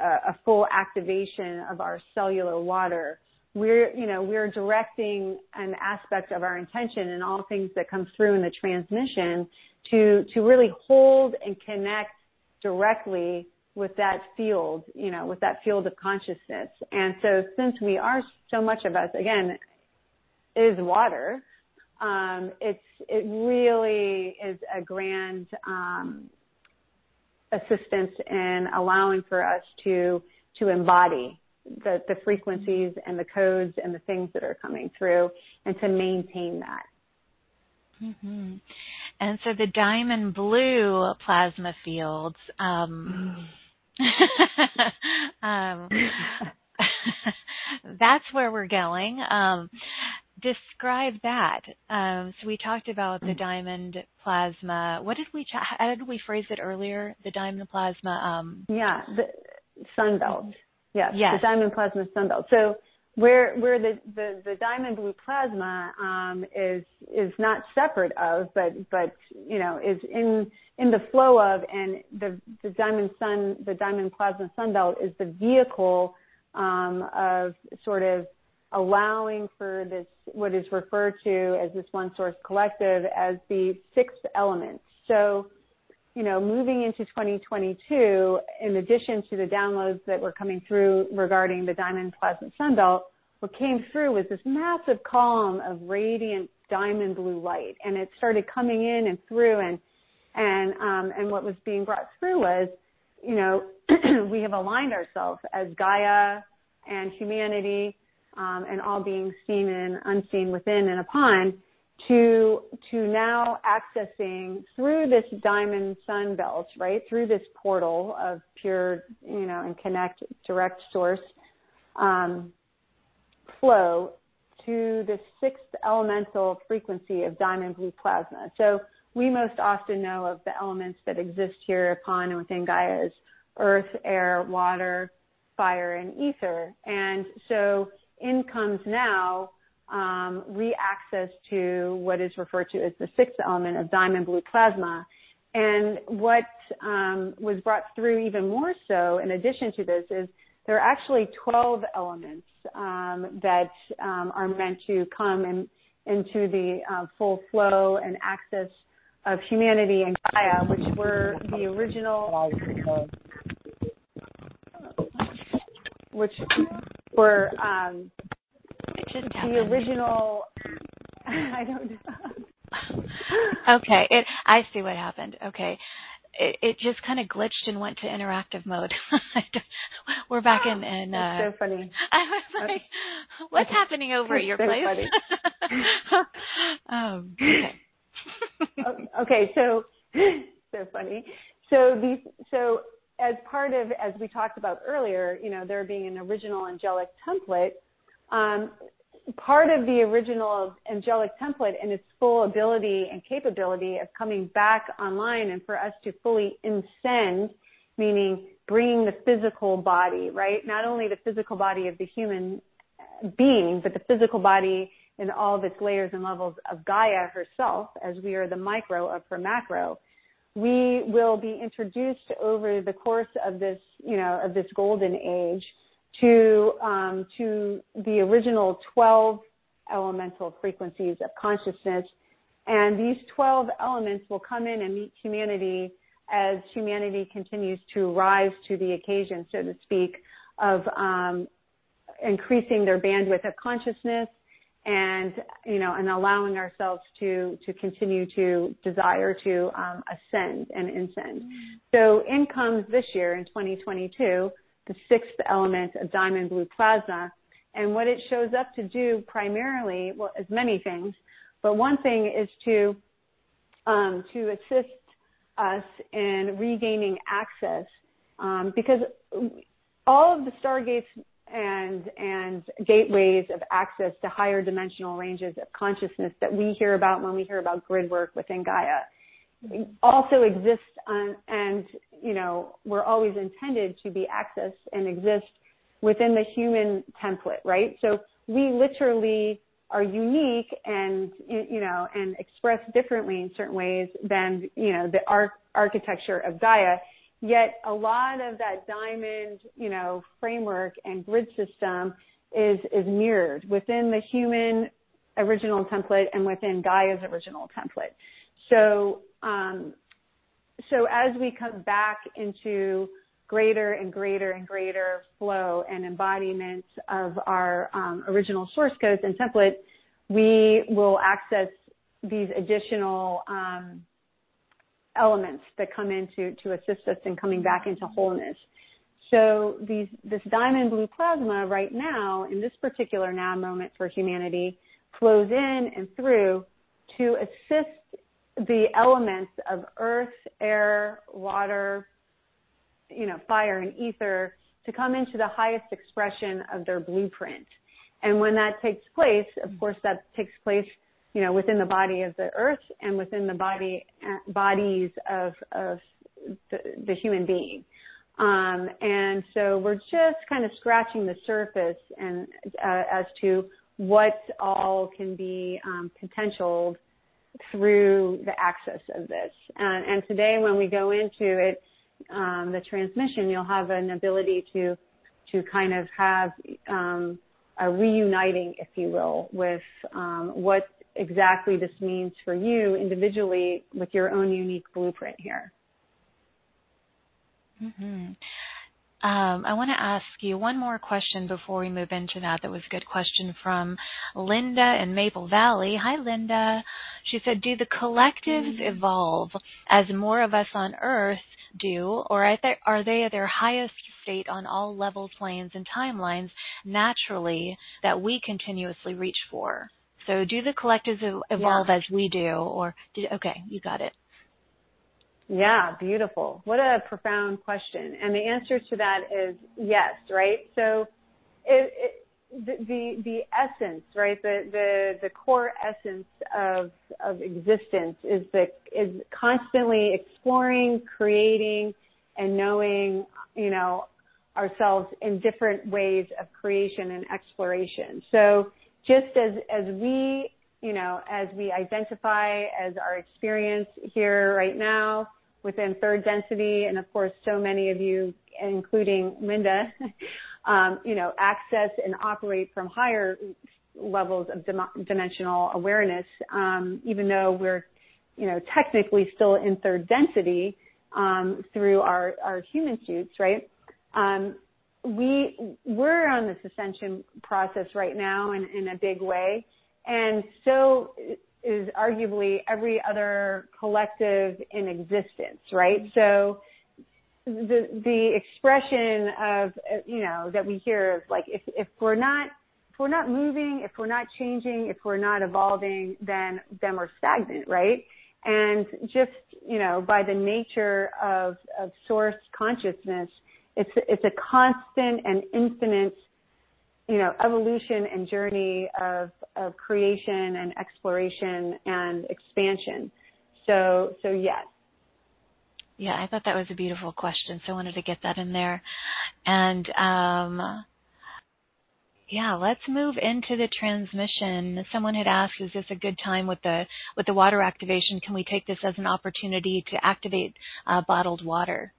a, a full activation of our cellular water, we're, you know, we're directing an aspect of our intention and all things that come through in the transmission to, to really hold and connect directly with that field, you know, with that field of consciousness. And so since we are, so much of us, again, is water, um, it's, it really is a grand, um, assistance in allowing for us to to embody the, the frequencies and the codes and the things that are coming through and to maintain that. Mm-hmm. And so the diamond blue plasma fields, um, um, that's where we're going. Um, describe that. Um, so we talked about the diamond plasma. What did we, cha- how did we phrase it earlier? The diamond plasma. Um, yeah. The sunbelt. Yes, yes. The diamond plasma sunbelt. So where, where the, the, the diamond blue plasma, um, is, is not separate of, but, but, you know, is in, in the flow of, and the, the diamond sun, the diamond plasma sunbelt is the vehicle, um, of sort of allowing for this, what is referred to as this one source collective as the sixth element. So, you know, moving into twenty twenty-two, in addition to the downloads that were coming through regarding the diamond plasma sunbelt, what came through was this massive column of radiant diamond blue light. And it started coming in and through, and, and, um, and what was being brought through was, you know, we have aligned ourselves as Gaia and humanity, Um, and all being seen and unseen within and upon, to to now accessing through this diamond sun belt, right, through this portal of pure, you know, and connect direct source um, flow to the sixth elemental frequency of diamond blue plasma. So we most often know of the elements that exist here upon and within Gaia as earth, air, water, fire, and ether. And so in comes now um, re-access to what is referred to as the sixth element of diamond blue plasma. And what um, was brought through even more so in addition to this is there are actually twelve elements um, that um, are meant to come in, into the uh, full flow and access of humanity and Gaia, which were the original, which were um, the original, I don't know. Okay, it, I see what happened. Okay, it, it just kind of glitched and went to interactive mode. We're back in. in uh, That's so funny. I was like, what's okay. happening over That's at your so place? oh, okay. okay, so so funny. So these, so as part of, as we talked about earlier, you know, there being an original angelic template. Um, Part of the original angelic template and its full ability and capability of coming back online and for us to fully ascend, meaning bringing the physical body, right? Not only the physical body of the human being, but the physical body in all of its layers and levels of Gaia herself, as we are the micro of her macro. We will be introduced over the course of this, you know, of this golden age to um, to the original twelve elemental frequencies of consciousness. And these twelve elements will come in and meet humanity as humanity continues to rise to the occasion, so to speak, of um, increasing their bandwidth of consciousness and, you know, and allowing ourselves to, to continue to desire to um, ascend and ascend. So in comes this year in twenty twenty-two, the sixth element of diamond blue plasma. And what it shows up to do primarily, well, is many things, but one thing is to um, to assist us in regaining access, um, because all of the stargates and and gateways of access to higher dimensional ranges of consciousness that we hear about when we hear about grid work within Gaia also exists on, and, you know, we're always intended to be accessed and exist within the human template, right? So we literally are unique and, you know, and expressed differently in certain ways than, you know, the arch- architecture of Gaia. Yet a lot of that diamond, you know, framework and grid system is, is mirrored within the human original template and within Gaia's original template. So, um, so as we come back into greater and greater and greater flow and embodiment of our um, original source codes and template, we will access these additional um, elements that come in to, to assist us in coming back into wholeness. So these, this diamond blue plasma right now, in this particular now moment for humanity, flows in and through to assist the elements of earth, air, water, you know, fire and ether to come into the highest expression of their blueprint. And when that takes place, of course, that takes place, you know, within the body of the earth and within the body bodies of, of the, the human being. Um, and so we're just kind of scratching the surface and uh, as to what all can be um, potentialed through the access of this. And, and today when we go into it, um, the transmission, you'll have an ability to to kind of have um, a reuniting, if you will, with um, what exactly this means for you individually with your own unique blueprint here. Mm-hmm. Um, I want to ask you one more question before we move into that. That was a good question from Linda in Maple Valley. Hi, Linda. She said, do the collectives evolve as more of us on Earth do, or are they at their highest state on all level planes and timelines naturally that we continuously reach for? So do the collectives evolve yeah. as we do, or do, okay, you got it. Yeah, beautiful. What a profound question. And the answer to that is yes, right? So it, it, the, the the essence, right, the, the, the core essence of of existence is the, is constantly exploring, creating, and knowing, you know, ourselves in different ways of creation and exploration. So just as, as we, you know, as we identify as our experience here right now within third density, and of course, so many of you, including Linda, um, you know, access and operate from higher levels of dim- dimensional awareness, um, even though we're, you know, technically still in third density um, through our, our human suits, right? Um, we, we're on this ascension process right now in, in a big way. And so is arguably every other collective in existence, right? So the the expression of, you know, that we hear is like, if, if we're not if we're not moving, if we're not changing, if we're not evolving, then then we're stagnant, right? And just, you know, by the nature of, of source consciousness, it's it's a constant and infinite, you know, evolution and journey of, of creation and exploration and expansion. So, so yes. Yeah, I thought that was a beautiful question. So I wanted to get that in there. And, um, yeah, let's move into the transmission. Someone had asked, is this a good time with the, with the water activation? Can we take this as an opportunity to activate uh, bottled water?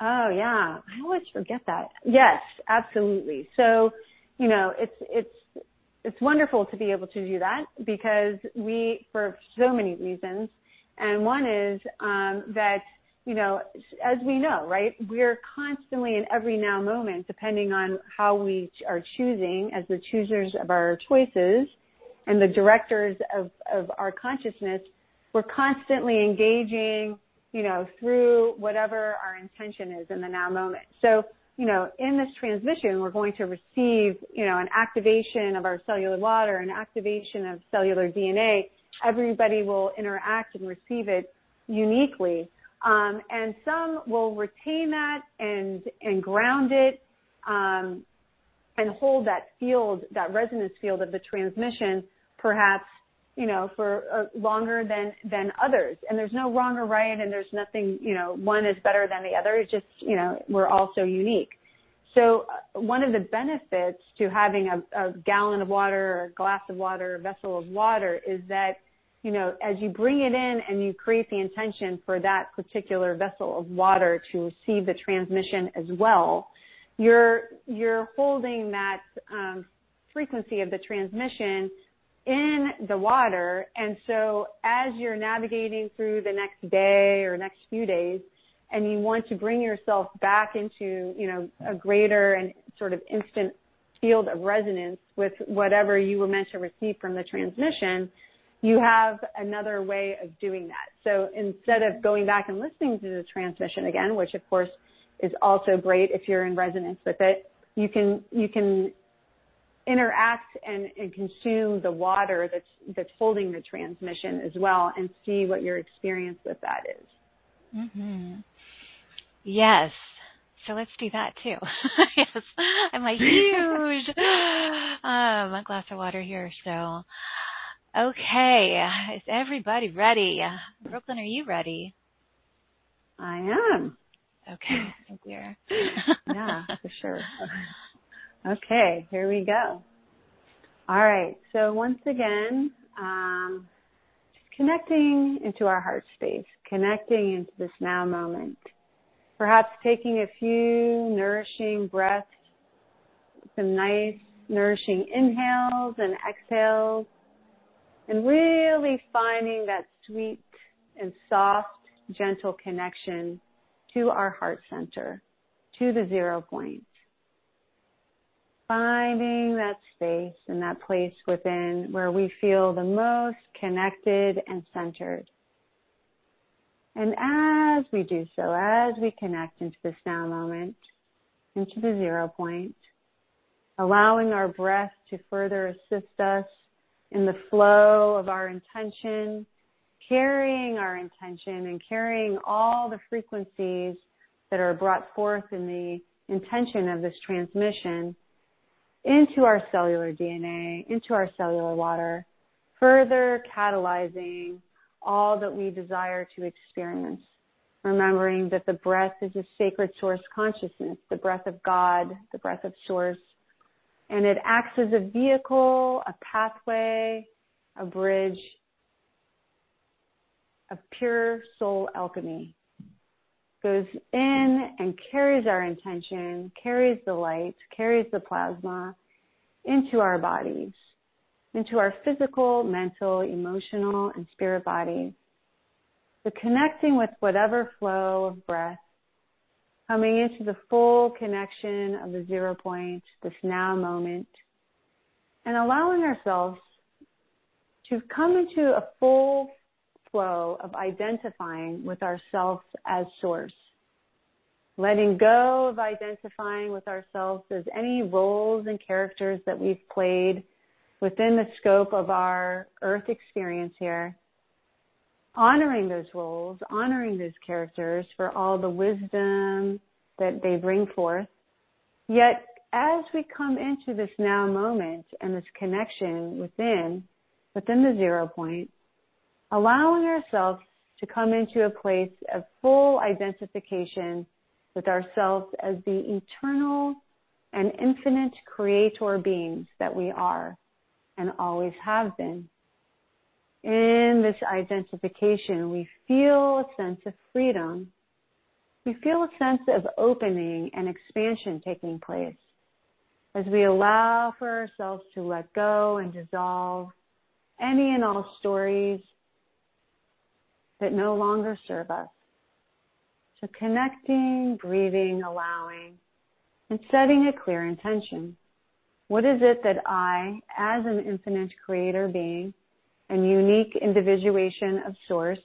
Oh, yeah. I always forget that. Yes, absolutely. So, you know, it's, it's, it's wonderful to be able to do that because we, for so many reasons, and one is, um, that, you know, as we know, right, we're constantly in every now moment, depending on how we are choosing as the choosers of our choices and the directors of, of our consciousness, we're constantly engaging, you know, through whatever our intention is in the now moment. So, you know, in this transmission, we're going to receive, you know, an activation of our cellular water, an activation of cellular D N A. Everybody will interact and receive it uniquely. Um, and some will retain that and, and ground it, um, and hold that field, that resonance field of the transmission, perhaps, you know, for uh, longer than, than others. And there's no wrong or right, and there's nothing, you know, one is better than the other. It's just, you know, we're all so unique. So uh, one of the benefits to having a, a gallon of water or a glass of water or a vessel of water is that, you know, as you bring it in and you create the intention for that particular vessel of water to receive the transmission as well, you're, you're holding that um, frequency of the transmission in the water. And so as you're navigating through the next day or next few days, and you want to bring yourself back into, you know, a greater and sort of instant field of resonance with whatever you were meant to receive from the transmission, you have another way of doing that. So instead of going back and listening to the transmission again, which of course is also great if you're in resonance with it, you can, you can interact and, and consume the water that's that's holding the transmission as well, and see what your experience with that is. Mm-hmm. Yes. So let's do that too. Yes. I'm like huge um, a glass of water here. So, okay. Is everybody ready? Brooklyn, are you ready? I am. Okay. I think we are. Yeah, for sure. Okay, here we go. All right, so once again, um, just connecting into our heart space, connecting into this now moment, perhaps taking a few nourishing breaths, some nice nourishing inhales and exhales, and really finding that sweet and soft, gentle connection to our heart center, to the zero point. Finding that space and that place within where we feel the most connected and centered. And as we do so, as we connect into this now moment, into the zero point, allowing our breath to further assist us in the flow of our intention, carrying our intention and carrying all the frequencies that are brought forth in the intention of this transmission into our cellular D N A, into our cellular water, further catalyzing all that we desire to experience, remembering that the breath is a sacred source consciousness, the breath of God, the breath of source, And it acts as a vehicle, a pathway, a bridge of pure soul alchemy. Goes in and carries our intention, carries the light, carries the plasma into our bodies, into our physical, mental, emotional, and spirit bodies. So connecting with whatever flow of breath, coming into the full connection of the zero point, this now moment, and allowing ourselves to come into a full flow of identifying with ourselves as source, letting go of identifying with ourselves as any roles and characters that we've played within the scope of our earth experience here, honoring those roles, honoring those characters for all the wisdom that they bring forth. Yet as we come into this now moment and this connection within, within the zero point, allowing ourselves to come into a place of full identification with ourselves as the eternal and infinite creator beings that we are and always have been. In this identification, we feel a sense of freedom. We feel a sense of opening and expansion taking place as we allow for ourselves to let go and dissolve any and all stories that no longer serve us. So connecting, breathing, allowing, and setting a clear intention. What is it that I, as an infinite creator being and unique individuation of source,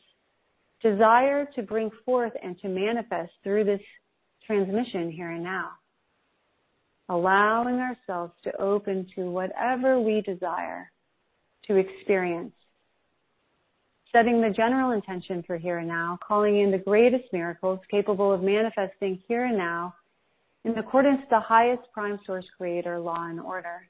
desire to bring forth and to manifest through this transmission here and now? Allowing ourselves to open to whatever we desire to experience. Setting the general intention for here and now, calling in the greatest miracles capable of manifesting here and now in accordance to the highest prime source creator law and order.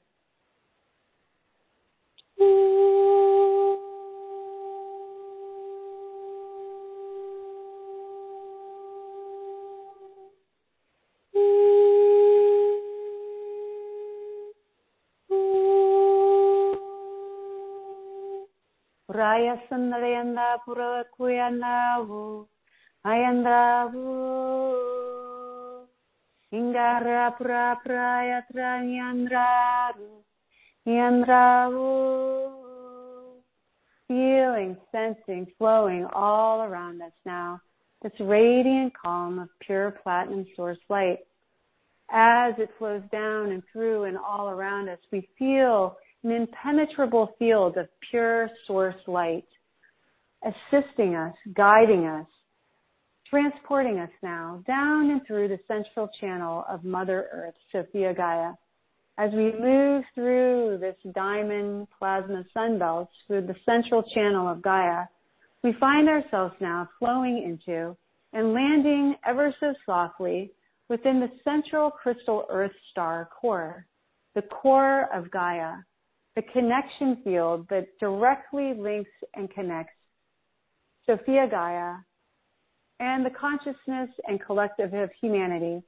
Raya sandarayanda purakuyanavu ayandravu ingara pra prayatra yandravu yandravu. Feeling, sensing, flowing all around us now, this radiant calm of pure platinum source light. As it flows down and through and all around us, we feel an impenetrable field of pure source light, assisting us, guiding us, transporting us now down and through the central channel of Mother Earth, Sophia Gaia. As we move through this diamond plasma sunbelt through the central channel of Gaia, we find ourselves now flowing into and landing ever so softly within the central crystal Earth star core, the core of Gaia, the connection field that directly links and connects Sophia Gaia and the consciousness and collective of humanity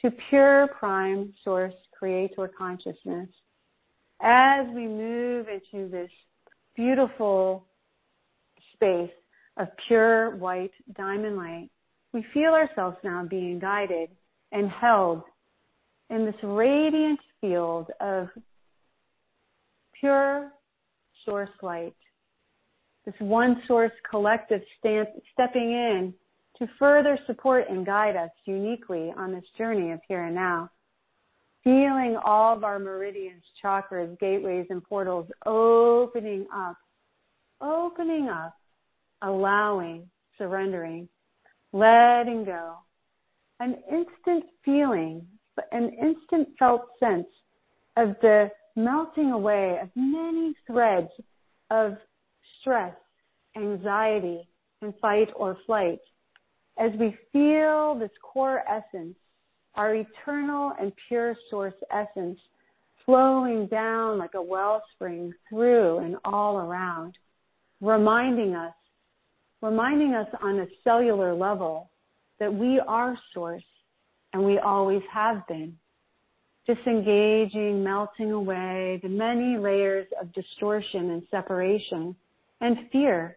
to pure prime source creator consciousness. As we move into this beautiful space of pure white diamond light, we feel ourselves now being guided and held in this radiant field of pure source light, this one source collective stand, stepping in to further support and guide us uniquely on this journey of here and now. Feeling all of our meridians, chakras, gateways, and portals opening up, opening up, allowing, surrendering, letting go. An instant feeling, an instant felt sense of the melting away of many threads of stress, anxiety, and fight or flight as we feel this core essence, our eternal and pure source essence, flowing down like a wellspring through and all around, reminding us, reminding us on a cellular level that we are source and we always have been. disengaging, melting away the many layers of distortion and separation and fear,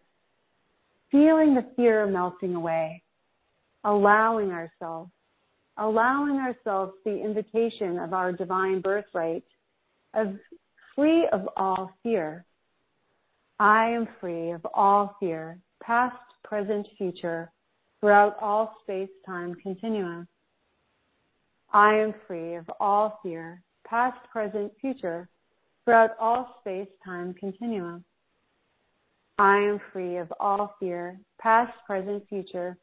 feeling the fear melting away, allowing ourselves, allowing ourselves the invitation of our divine birthright of free of all fear. I am free of all fear, past, present, future, throughout all space-time continuum. I am free of all fear, past, present, future, throughout all space-time continuum. I am free of all fear, past, present, future,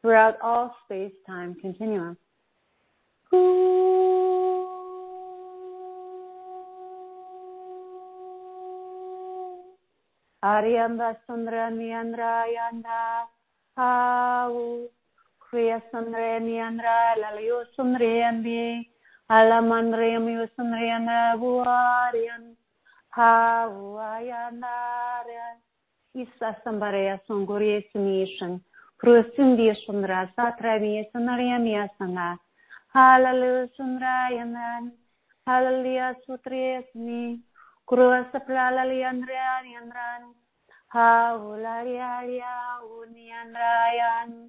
throughout all space-time continuum. Ooh. Ariamba Sandra Niandra Yanda Au Kriya Sandra Niandra Lalayo Sundriandi Alamandriam Sundriana Buarian Hawaianara Isa Sambarea Sunguri Sunishan Prusindi Sundra Satrami Sanariamia Sana Halalu Sundra Yanan Halalia Sutresni Krua saplala liandra liandran, haularia uniandrayan,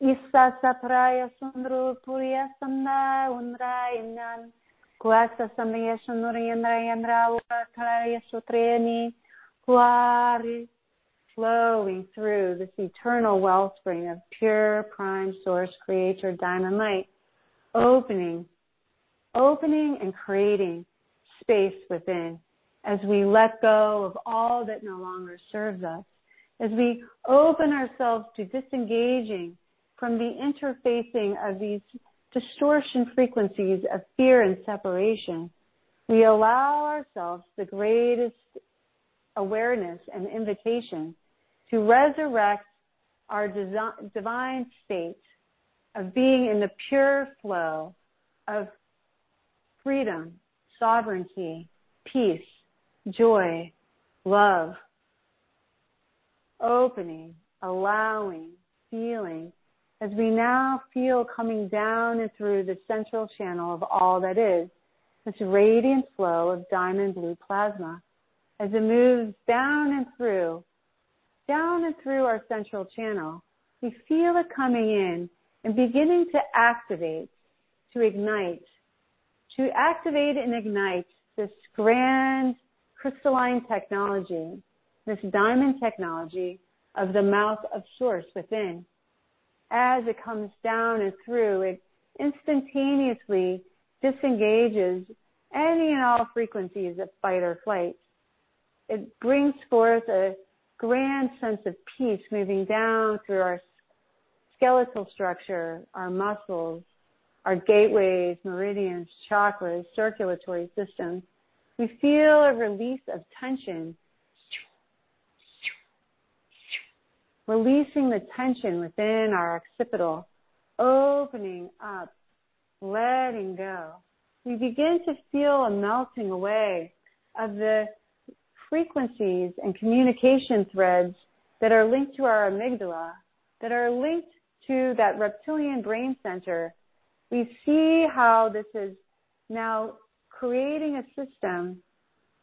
isa sapraya sundru puria sanda undrainan, kuasa samaya sunuriandrayandrawa kalaya sutreni, kuari, flowing through this eternal wellspring of pure prime source creator dynamite, opening, opening and creating space within. As we let go of all that no longer serves us, as we open ourselves to disengaging from the interfacing of these distortion frequencies of fear and separation, we allow ourselves the greatest awareness and invitation to resurrect our divine state of being in the pure flow of freedom, sovereignty, peace, joy, love, opening, allowing, feeling, as we now feel coming down and through the central channel of all that is, this radiant flow of diamond blue plasma, as it moves down and through, down and through our central channel, we feel it coming in and beginning to activate, to ignite, to activate and ignite this grand crystalline technology, this diamond technology of the mouth of source within. As it comes down and through, it instantaneously disengages any and all frequencies of fight or flight. It brings forth a grand sense of peace moving down through our skeletal structure, our muscles, our gateways, meridians, chakras, circulatory systems. We feel a release of tension, releasing the tension within our occipital, opening up, letting go. We begin to feel a melting away of the frequencies and communication threads that are linked to our amygdala, that are linked to that reptilian brain center. We see how this is now creating a system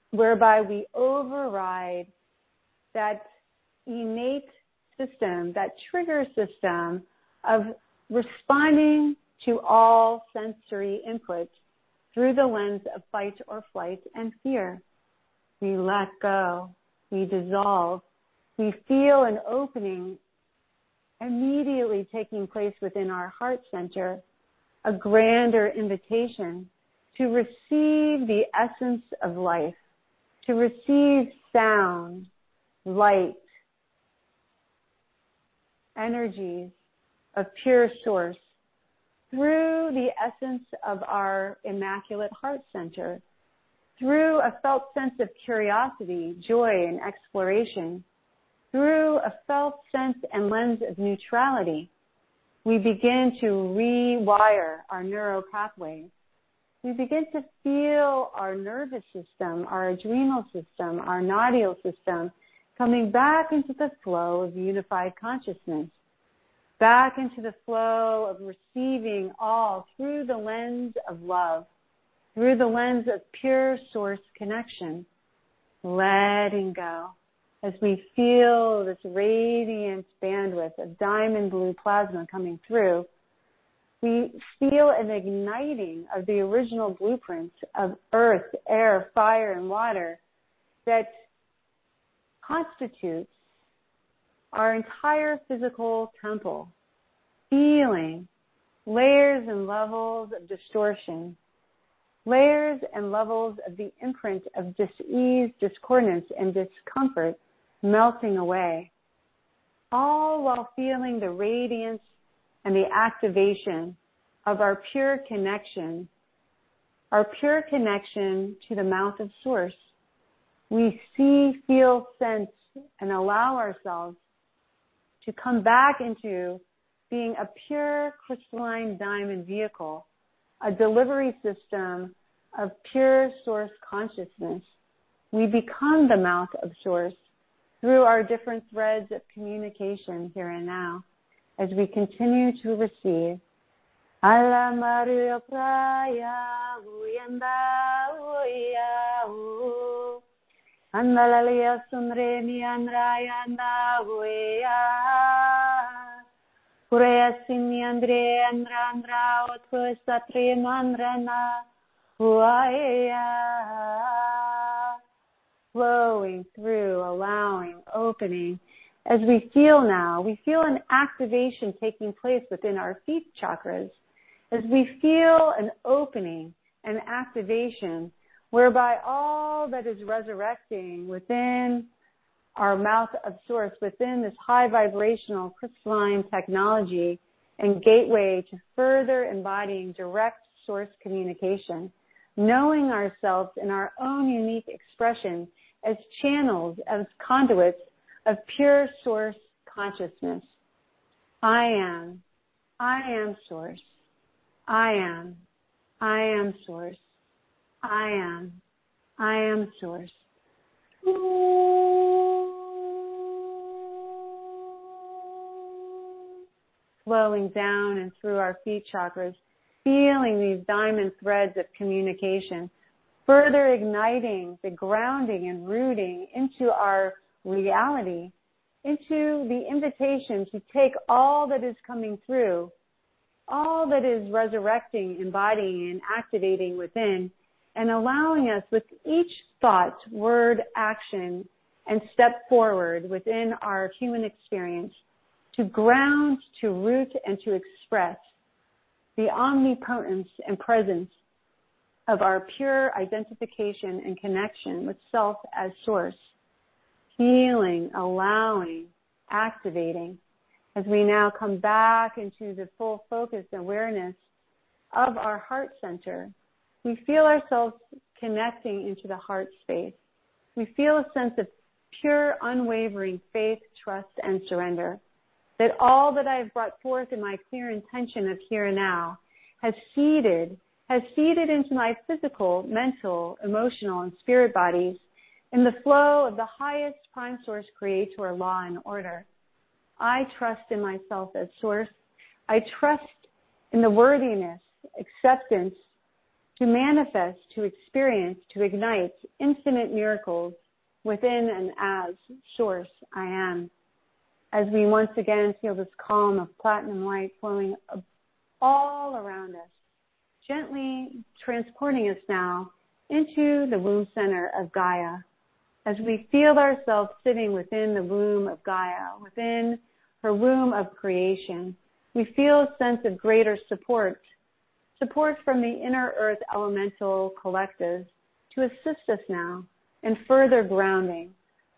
whereby we override that innate system, that trigger system of responding to all sensory inputs through the lens of fight or flight and fear. We let go, we dissolve, we feel an opening immediately taking place within our heart center, a grander invitation to receive the essence of life, to receive sound, light, energies of pure source through the essence of our immaculate heart center, through a felt sense of curiosity, joy, and exploration, through a felt sense and lens of neutrality. We begin to rewire our neural pathways. We begin to feel our nervous system, our adrenal system, our nodal system coming back into the flow of unified consciousness, back into the flow of receiving all through the lens of love, through the lens of pure source connection, letting go as we feel this radiant bandwidth of diamond blue plasma coming through. We feel an igniting of the original blueprints of earth, air, fire, and water that constitutes our entire physical temple, feeling layers and levels of distortion, layers and levels of the imprint of dis-ease, discordance, and discomfort melting away, all while feeling the radiance and the activation of our pure connection, our pure connection to the mouth of source. We see, feel, sense, and allow ourselves to come back into being a pure crystalline diamond vehicle, a delivery system of pure source consciousness. We become the mouth of source through our different threads of communication here and now, as we continue to receive. Flowing through, allowing, opening. As we feel now, we feel an activation taking place within our feet chakras. As we feel an opening, an activation, whereby all that is resurrecting within our mouth of source, within this high vibrational crystalline technology and gateway to further embodying direct source communication, knowing ourselves in our own unique expression as channels, as conduits of pure source consciousness. I am. I am source. I am. I am source. I am. I am source. Flowing down and through our feet chakras, feeling these diamond threads of communication, further igniting the grounding and rooting into our reality, into the invitation to take all that is coming through, all that is resurrecting, embodying, and activating within, and allowing us with each thought, word, action, and step forward within our human experience to ground, to root, and to express the omnipotence and presence of our pure identification and connection with self as source. Feeling, allowing, activating, as we now come back into the full focus and awareness of our heart center. We feel ourselves connecting into the heart space. We feel a sense of pure, unwavering faith, trust, and surrender that all that I have brought forth in my clear intention of here and now has seeded, has seeded into my physical, mental, emotional, and spirit bodies in the flow of the highest prime source creator law and order. I trust in myself as source. I trust in the worthiness, acceptance to manifest, to experience, to ignite infinite miracles within and as source I am. As we once again feel this calm of platinum light flowing all around us, gently transporting us now into the womb center of Gaia. As we feel ourselves sitting within the womb of Gaia, within her womb of creation, we feel a sense of greater support, support from the inner earth elemental collectives to assist us now in further grounding,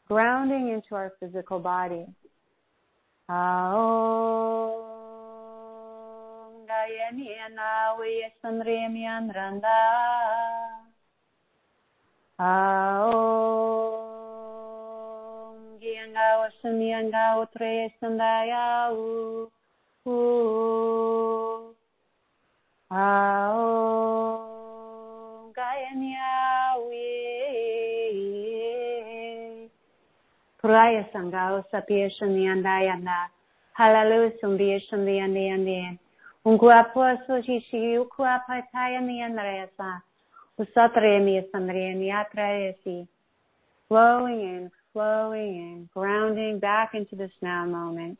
grounding into our physical body. Aum Gaia Niana Weyasanremian Randa. Aum Gianga Sanyanga Utre Sandaya U Aum Gayanya We Praya Sangao Sapiation the Andayana Halalu Sumbiation the Andian Unguapo Soshi Uqua Pataya Nianresa Satremi Samremi Atrayasi. Flowing in, flowing in, grounding back into this now moment,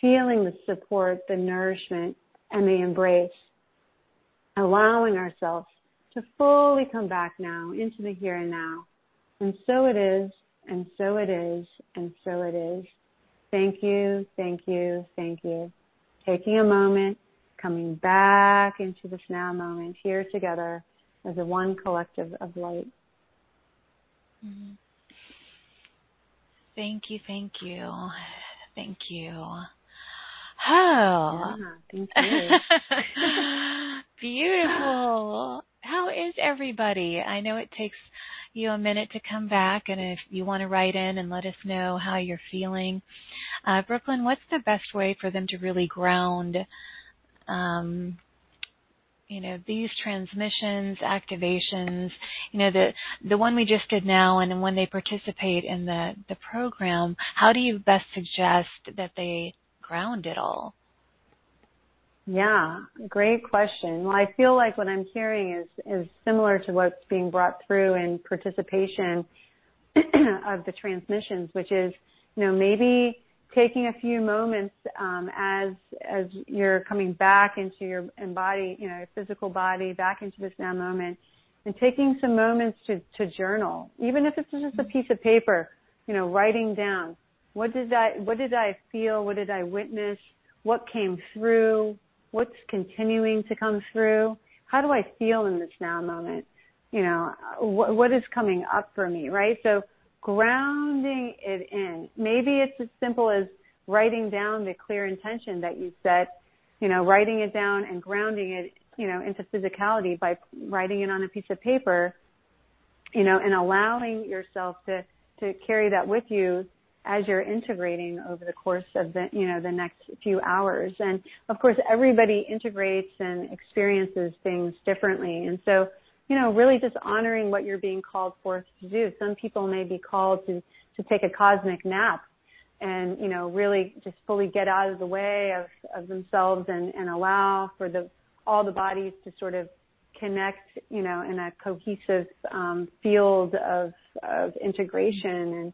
feeling the support, the nourishment, and the embrace, allowing ourselves to fully come back now into the here and now. And so it is, and so it is, and so it is. Thank you, thank you, thank you. Taking a moment, coming back into this now moment, here together as a one collective of light. Mm-hmm. Thank you, thank you, thank you. Oh, yeah, thank you. Beautiful. How is everybody? I know it takes you a minute to come back, and if you want to write in and let us know how you're feeling. Uh, Brooklyn, what's the best way for them to really ground, um, you know, these transmissions, activations, you know, the the one we just did now, and when they participate in the, the program, how do you best suggest that they ground it all? Yeah, great question. Well, I feel like what I'm hearing is, is similar to what's being brought through in participation of the transmissions, which is, you know, maybe taking a few moments um, as as you're coming back into your embody, you know, your physical body, back into this now moment, and taking some moments to, to journal, even if it's just a piece of paper, you know, writing down what did I what did I feel, what did I witness, what came through. What's continuing to come through? How do I feel in this now moment? You know, what, what is coming up for me, right? So grounding it in. Maybe it's as simple as writing down the clear intention that you set, you know, writing it down and grounding it, you know, into physicality by writing it on a piece of paper, you know, and allowing yourself to, to carry that with you as you're integrating over the course of the, you know, the next few hours. And of course, everybody integrates and experiences things differently. And so, you know, really just honoring what you're being called forth to do. Some people may be called to, to take a cosmic nap and, you know, really just fully get out of the way of, of themselves and, and allow for the, all the bodies to sort of connect, you know, in a cohesive um, field of, of integration. And,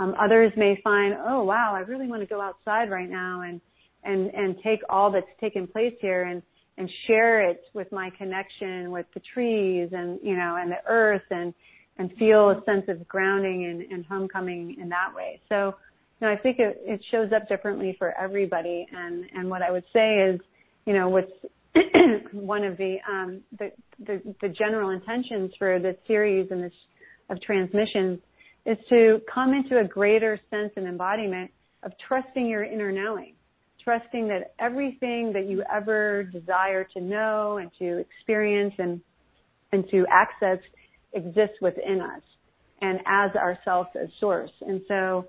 Um, others may find, oh, wow, I really want to go outside right now and, and, and take all that's taken place here and, and share it with my connection with the trees and, you know, and the earth and, and feel a sense of grounding and, and homecoming in that way. So, you know, I think it, it shows up differently for everybody. And, and what I would say is, you know, what's one of the, um, the, the, the general intentions for this series and this of transmissions is to come into a greater sense and embodiment of trusting your inner knowing, trusting that everything that you ever desire to know and to experience and and to access exists within us and as ourselves as source. And so,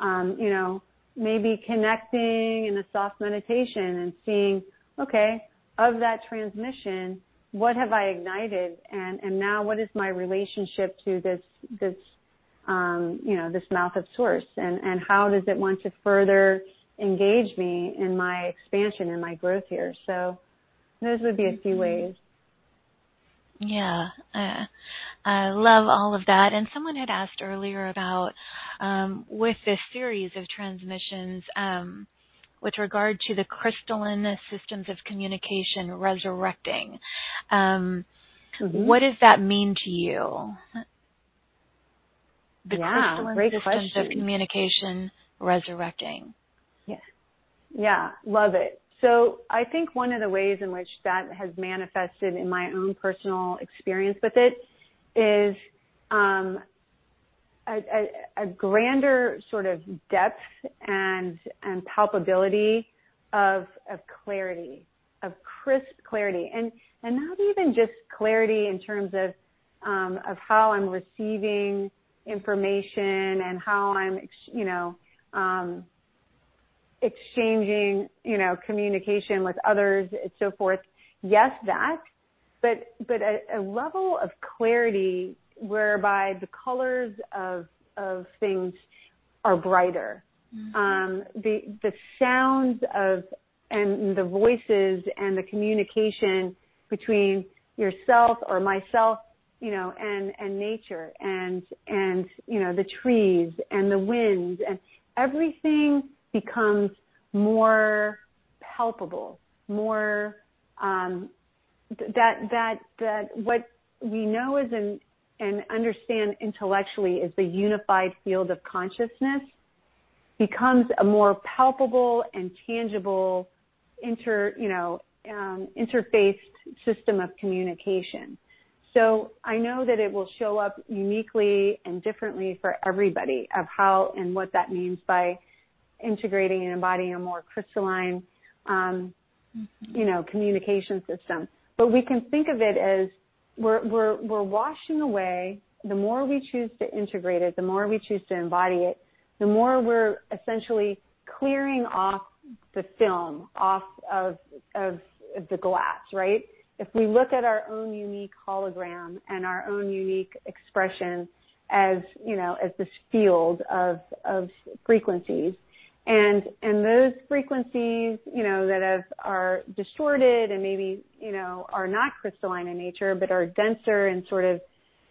um, you know, maybe connecting in a soft meditation and seeing, okay, of that transmission, what have I ignited? And, and now what is my relationship to this this Um, you know, this mouth of source, and, and how does it want to further engage me in my expansion and my growth here? So those would be a few ways. Yeah, uh, I love all of that. And someone had asked earlier about um, with this series of transmissions, um, with regard to the crystalline systems of communication resurrecting, um, mm-hmm. what does that mean to you? The yeah, great systems question. Of communication resurrecting. Yeah, yeah, love it. So I think one of the ways in which that has manifested in my own personal experience with it is um, a, a, a grander sort of depth and and palpability of of clarity, of crisp clarity, and and not even just clarity in terms of um, of how I'm receiving information and how I'm, you know, um, exchanging, you know, communication with others and so forth. Yes, that, but but a, a level of clarity whereby the colors of of things are brighter. Mm-hmm. Um, the the sounds of and the voices and the communication between yourself or myself you know, and, and nature and, and, you know, the trees and the winds, and everything becomes more palpable, more, um, that, that, that what we know is an, and understand intellectually is the unified field of consciousness becomes a more palpable and tangible inter, you know, um, interfaced system of communication. So I know that it will show up uniquely and differently for everybody of how and what that means by integrating and embodying a more crystalline, um, mm-hmm. you know, communication system. But we can think of it as we're, we're, we're washing away. The more we choose to integrate it, the more we choose to embody it, the more we're essentially clearing off the film off of, of, of the glass, right? If we look at our own unique hologram and our own unique expression as, you know, as this field of, of frequencies, and, and those frequencies, you know, that have, are distorted and maybe, you know, are not crystalline in nature, but are denser and sort of,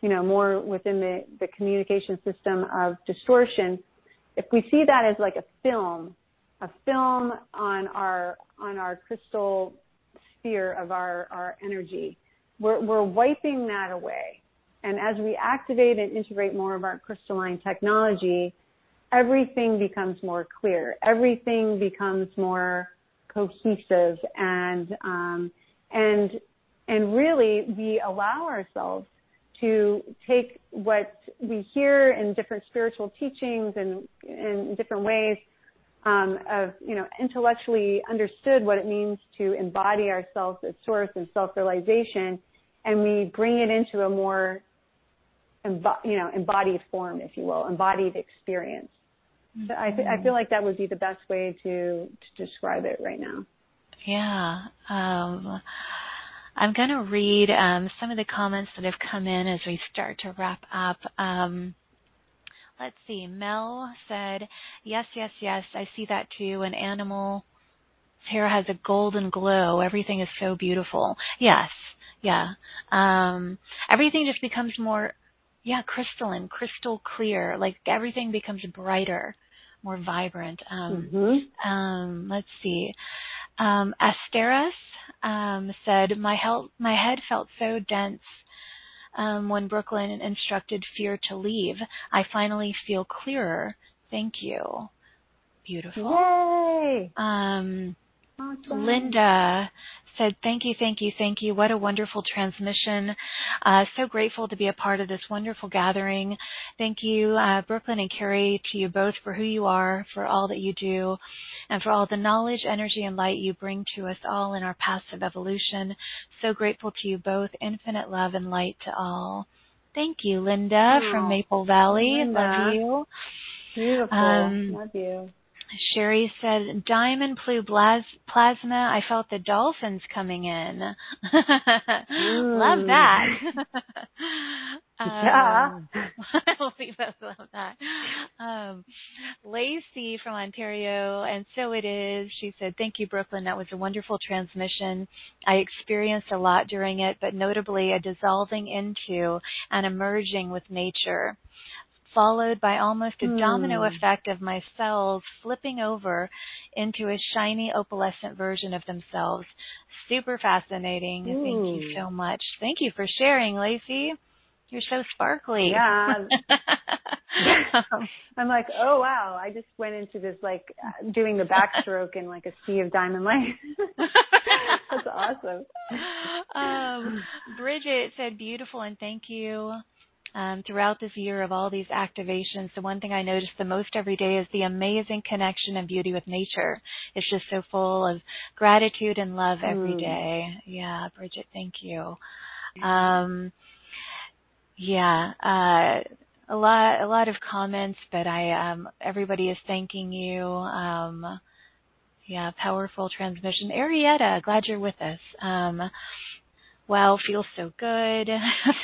you know, more within the, the communication system of distortion. If we see that as like a film, a film on our, on our crystal sphere of our, our energy, we're, we're wiping that away. And as we activate and integrate more of our crystalline technology, everything becomes more clear. Everything becomes more cohesive, and um, and and really, we allow ourselves to take what we hear in different spiritual teachings and in different ways um, of, you know, intellectually understood what it means to embody ourselves as source and self-realization, and we bring it into a more Embo- you know, embodied form, if you will, embodied experience. So I, th- I feel like that would be the best way to, to describe it right now. Yeah. Um, I'm going to read um, some of the comments that have come in as we start to wrap up. Um, let's see. Mel said, yes, yes, yes, I see that too. An animal's hair has a golden glow. Everything is so beautiful. Yes. Yeah. Um, everything just becomes more... Yeah, crystalline, crystal clear. Like everything becomes brighter, more vibrant. Um, mm-hmm. um, let's see. Um, Asteris um, said, my, hel- my head felt so dense um, when Brooklyn instructed fear to leave. I finally feel clearer. Thank you. Beautiful. Yay! Um, awesome. Linda said, thank you, thank you, thank you. What a wonderful transmission. Uh, so grateful to be a part of this wonderful gathering. Thank you, uh, Brooklyn and Carrie, to you both for who you are, for all that you do, and for all the knowledge, energy, and light you bring to us all in our paths of evolution. So grateful to you both. Infinite love and light to all. Thank you, Linda, wow. from Maple Valley. Linda. Love you. Beautiful. Um, love you. Sherry said, diamond blue plasma. I felt the dolphins coming in. Love that. Yeah. Um, we both love that. Um, Lacey from Ontario, and so it is. She said, thank you, Brooklyn. That was a wonderful transmission. I experienced a lot during it, but notably a dissolving into and emerging with nature, followed by almost a domino mm. effect of my cells flipping over into a shiny opalescent version of themselves. Super fascinating. Ooh. Thank you so much. Thank you for sharing, Lacey. You're so sparkly. Yeah. I'm like, oh, wow. I just went into this, like, doing the backstroke in, like, a sea of diamond light. That's awesome. Um, Bridget said, beautiful, and thank you. Um, throughout this year of all these activations, the one thing I notice the most every day is the amazing connection and beauty with nature. It's just so full of gratitude and love every day. Yeah, Bridget, thank you. Um, yeah, uh, a lot, a lot of comments, but I, um, everybody is thanking you. Um, yeah, powerful transmission. Arietta, glad you're with us. Um, Wow, feels so good.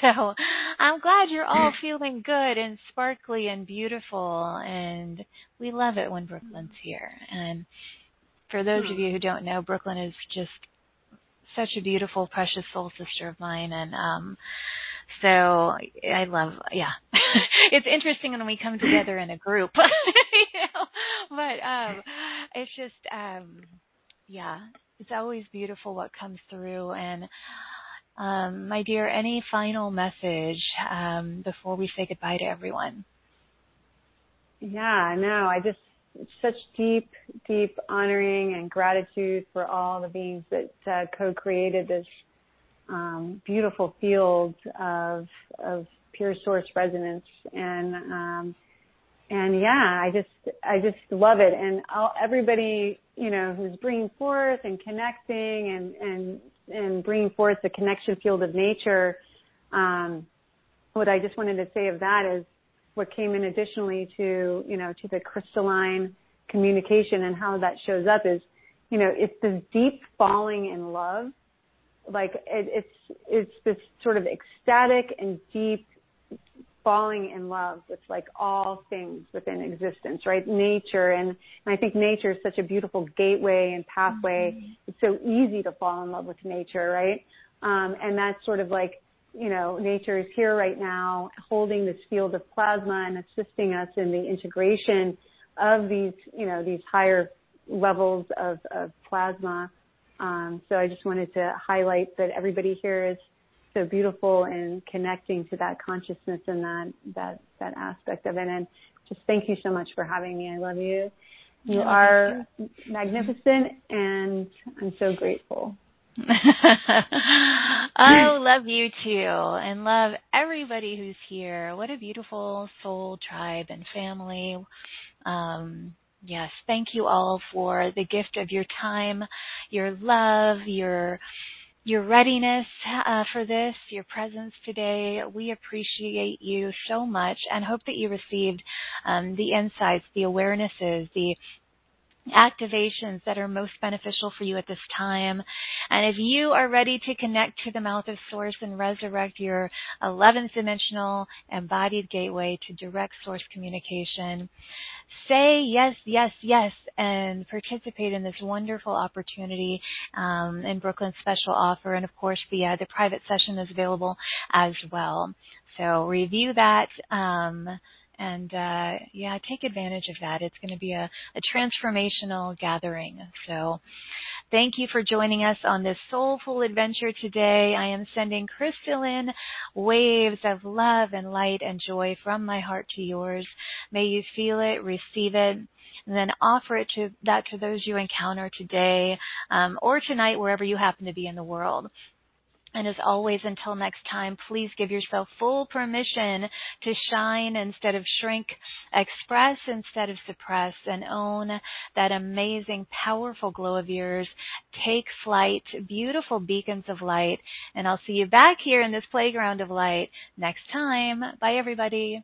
So I'm glad you're all feeling good and sparkly and beautiful. And we love it when Brooklyn's here. And for those of you who don't know, Brooklyn is just such a beautiful, precious soul sister of mine. And um, So I love, yeah. It's interesting when we come together in a group, you know? But um, it's just, um, yeah, it's always beautiful what comes through. And um, my dear, any final message um, before we say goodbye to everyone? Yeah, I know. I just, it's such deep, deep honoring and gratitude for all the beings that uh, co-created this um, beautiful field of of pure source resonance, and um, and yeah, I just I just love it, and I'll, everybody you know who's bringing forth and connecting and and and bringing forth the connection field of nature. Um, what I just wanted to say of that is, what came in additionally to, you know, to the crystalline communication and how that shows up is, you know, it's this deep falling in love. Like it, it's, it's this sort of ecstatic and deep falling in love with like all things within existence, right? Nature. And, and I think nature is such a beautiful gateway and pathway. Mm-hmm. It's so easy to fall in love with nature, right? Um, and that's sort of like, you know, nature is here right now holding this field of plasma and assisting us in the integration of these, you know, these higher levels of, of plasma. Um, so I just wanted to highlight that everybody here is so beautiful in connecting to that consciousness and that, that, that aspect of it. And just thank you so much for having me. I love you. You yeah, are you. magnificent, and I'm so grateful. Oh, love you too, and love everybody who's here. What a beautiful soul tribe and family. Um, yes, thank you all for the gift of your time, your love, your your readiness uh, for this, your presence today. We appreciate you so much, and hope that you received um, the insights, the awarenesses, the activations that are most beneficial for you at this time. And if you are ready to connect to the mouth of source and resurrect your eleventh dimensional embodied gateway to direct source communication, say yes, yes, yes, and participate in this wonderful opportunity um, in Brooklyn's special offer. And of course, the, uh, the private session is available as well. So review that. Um, And, uh, yeah, take advantage of that. It's going to be a, a transformational gathering. So thank you for joining us on this soulful adventure today. I am sending crystalline waves of love and light and joy from my heart to yours. May you feel it, receive it, and then offer it to that to those you encounter today, um, or tonight, wherever you happen to be in the world. And as always, until next time, please give yourself full permission to shine instead of shrink, express instead of suppress, and own that amazing, powerful glow of yours. Take flight, beautiful beacons of light, and I'll see you back here in this playground of light next time. Bye, everybody.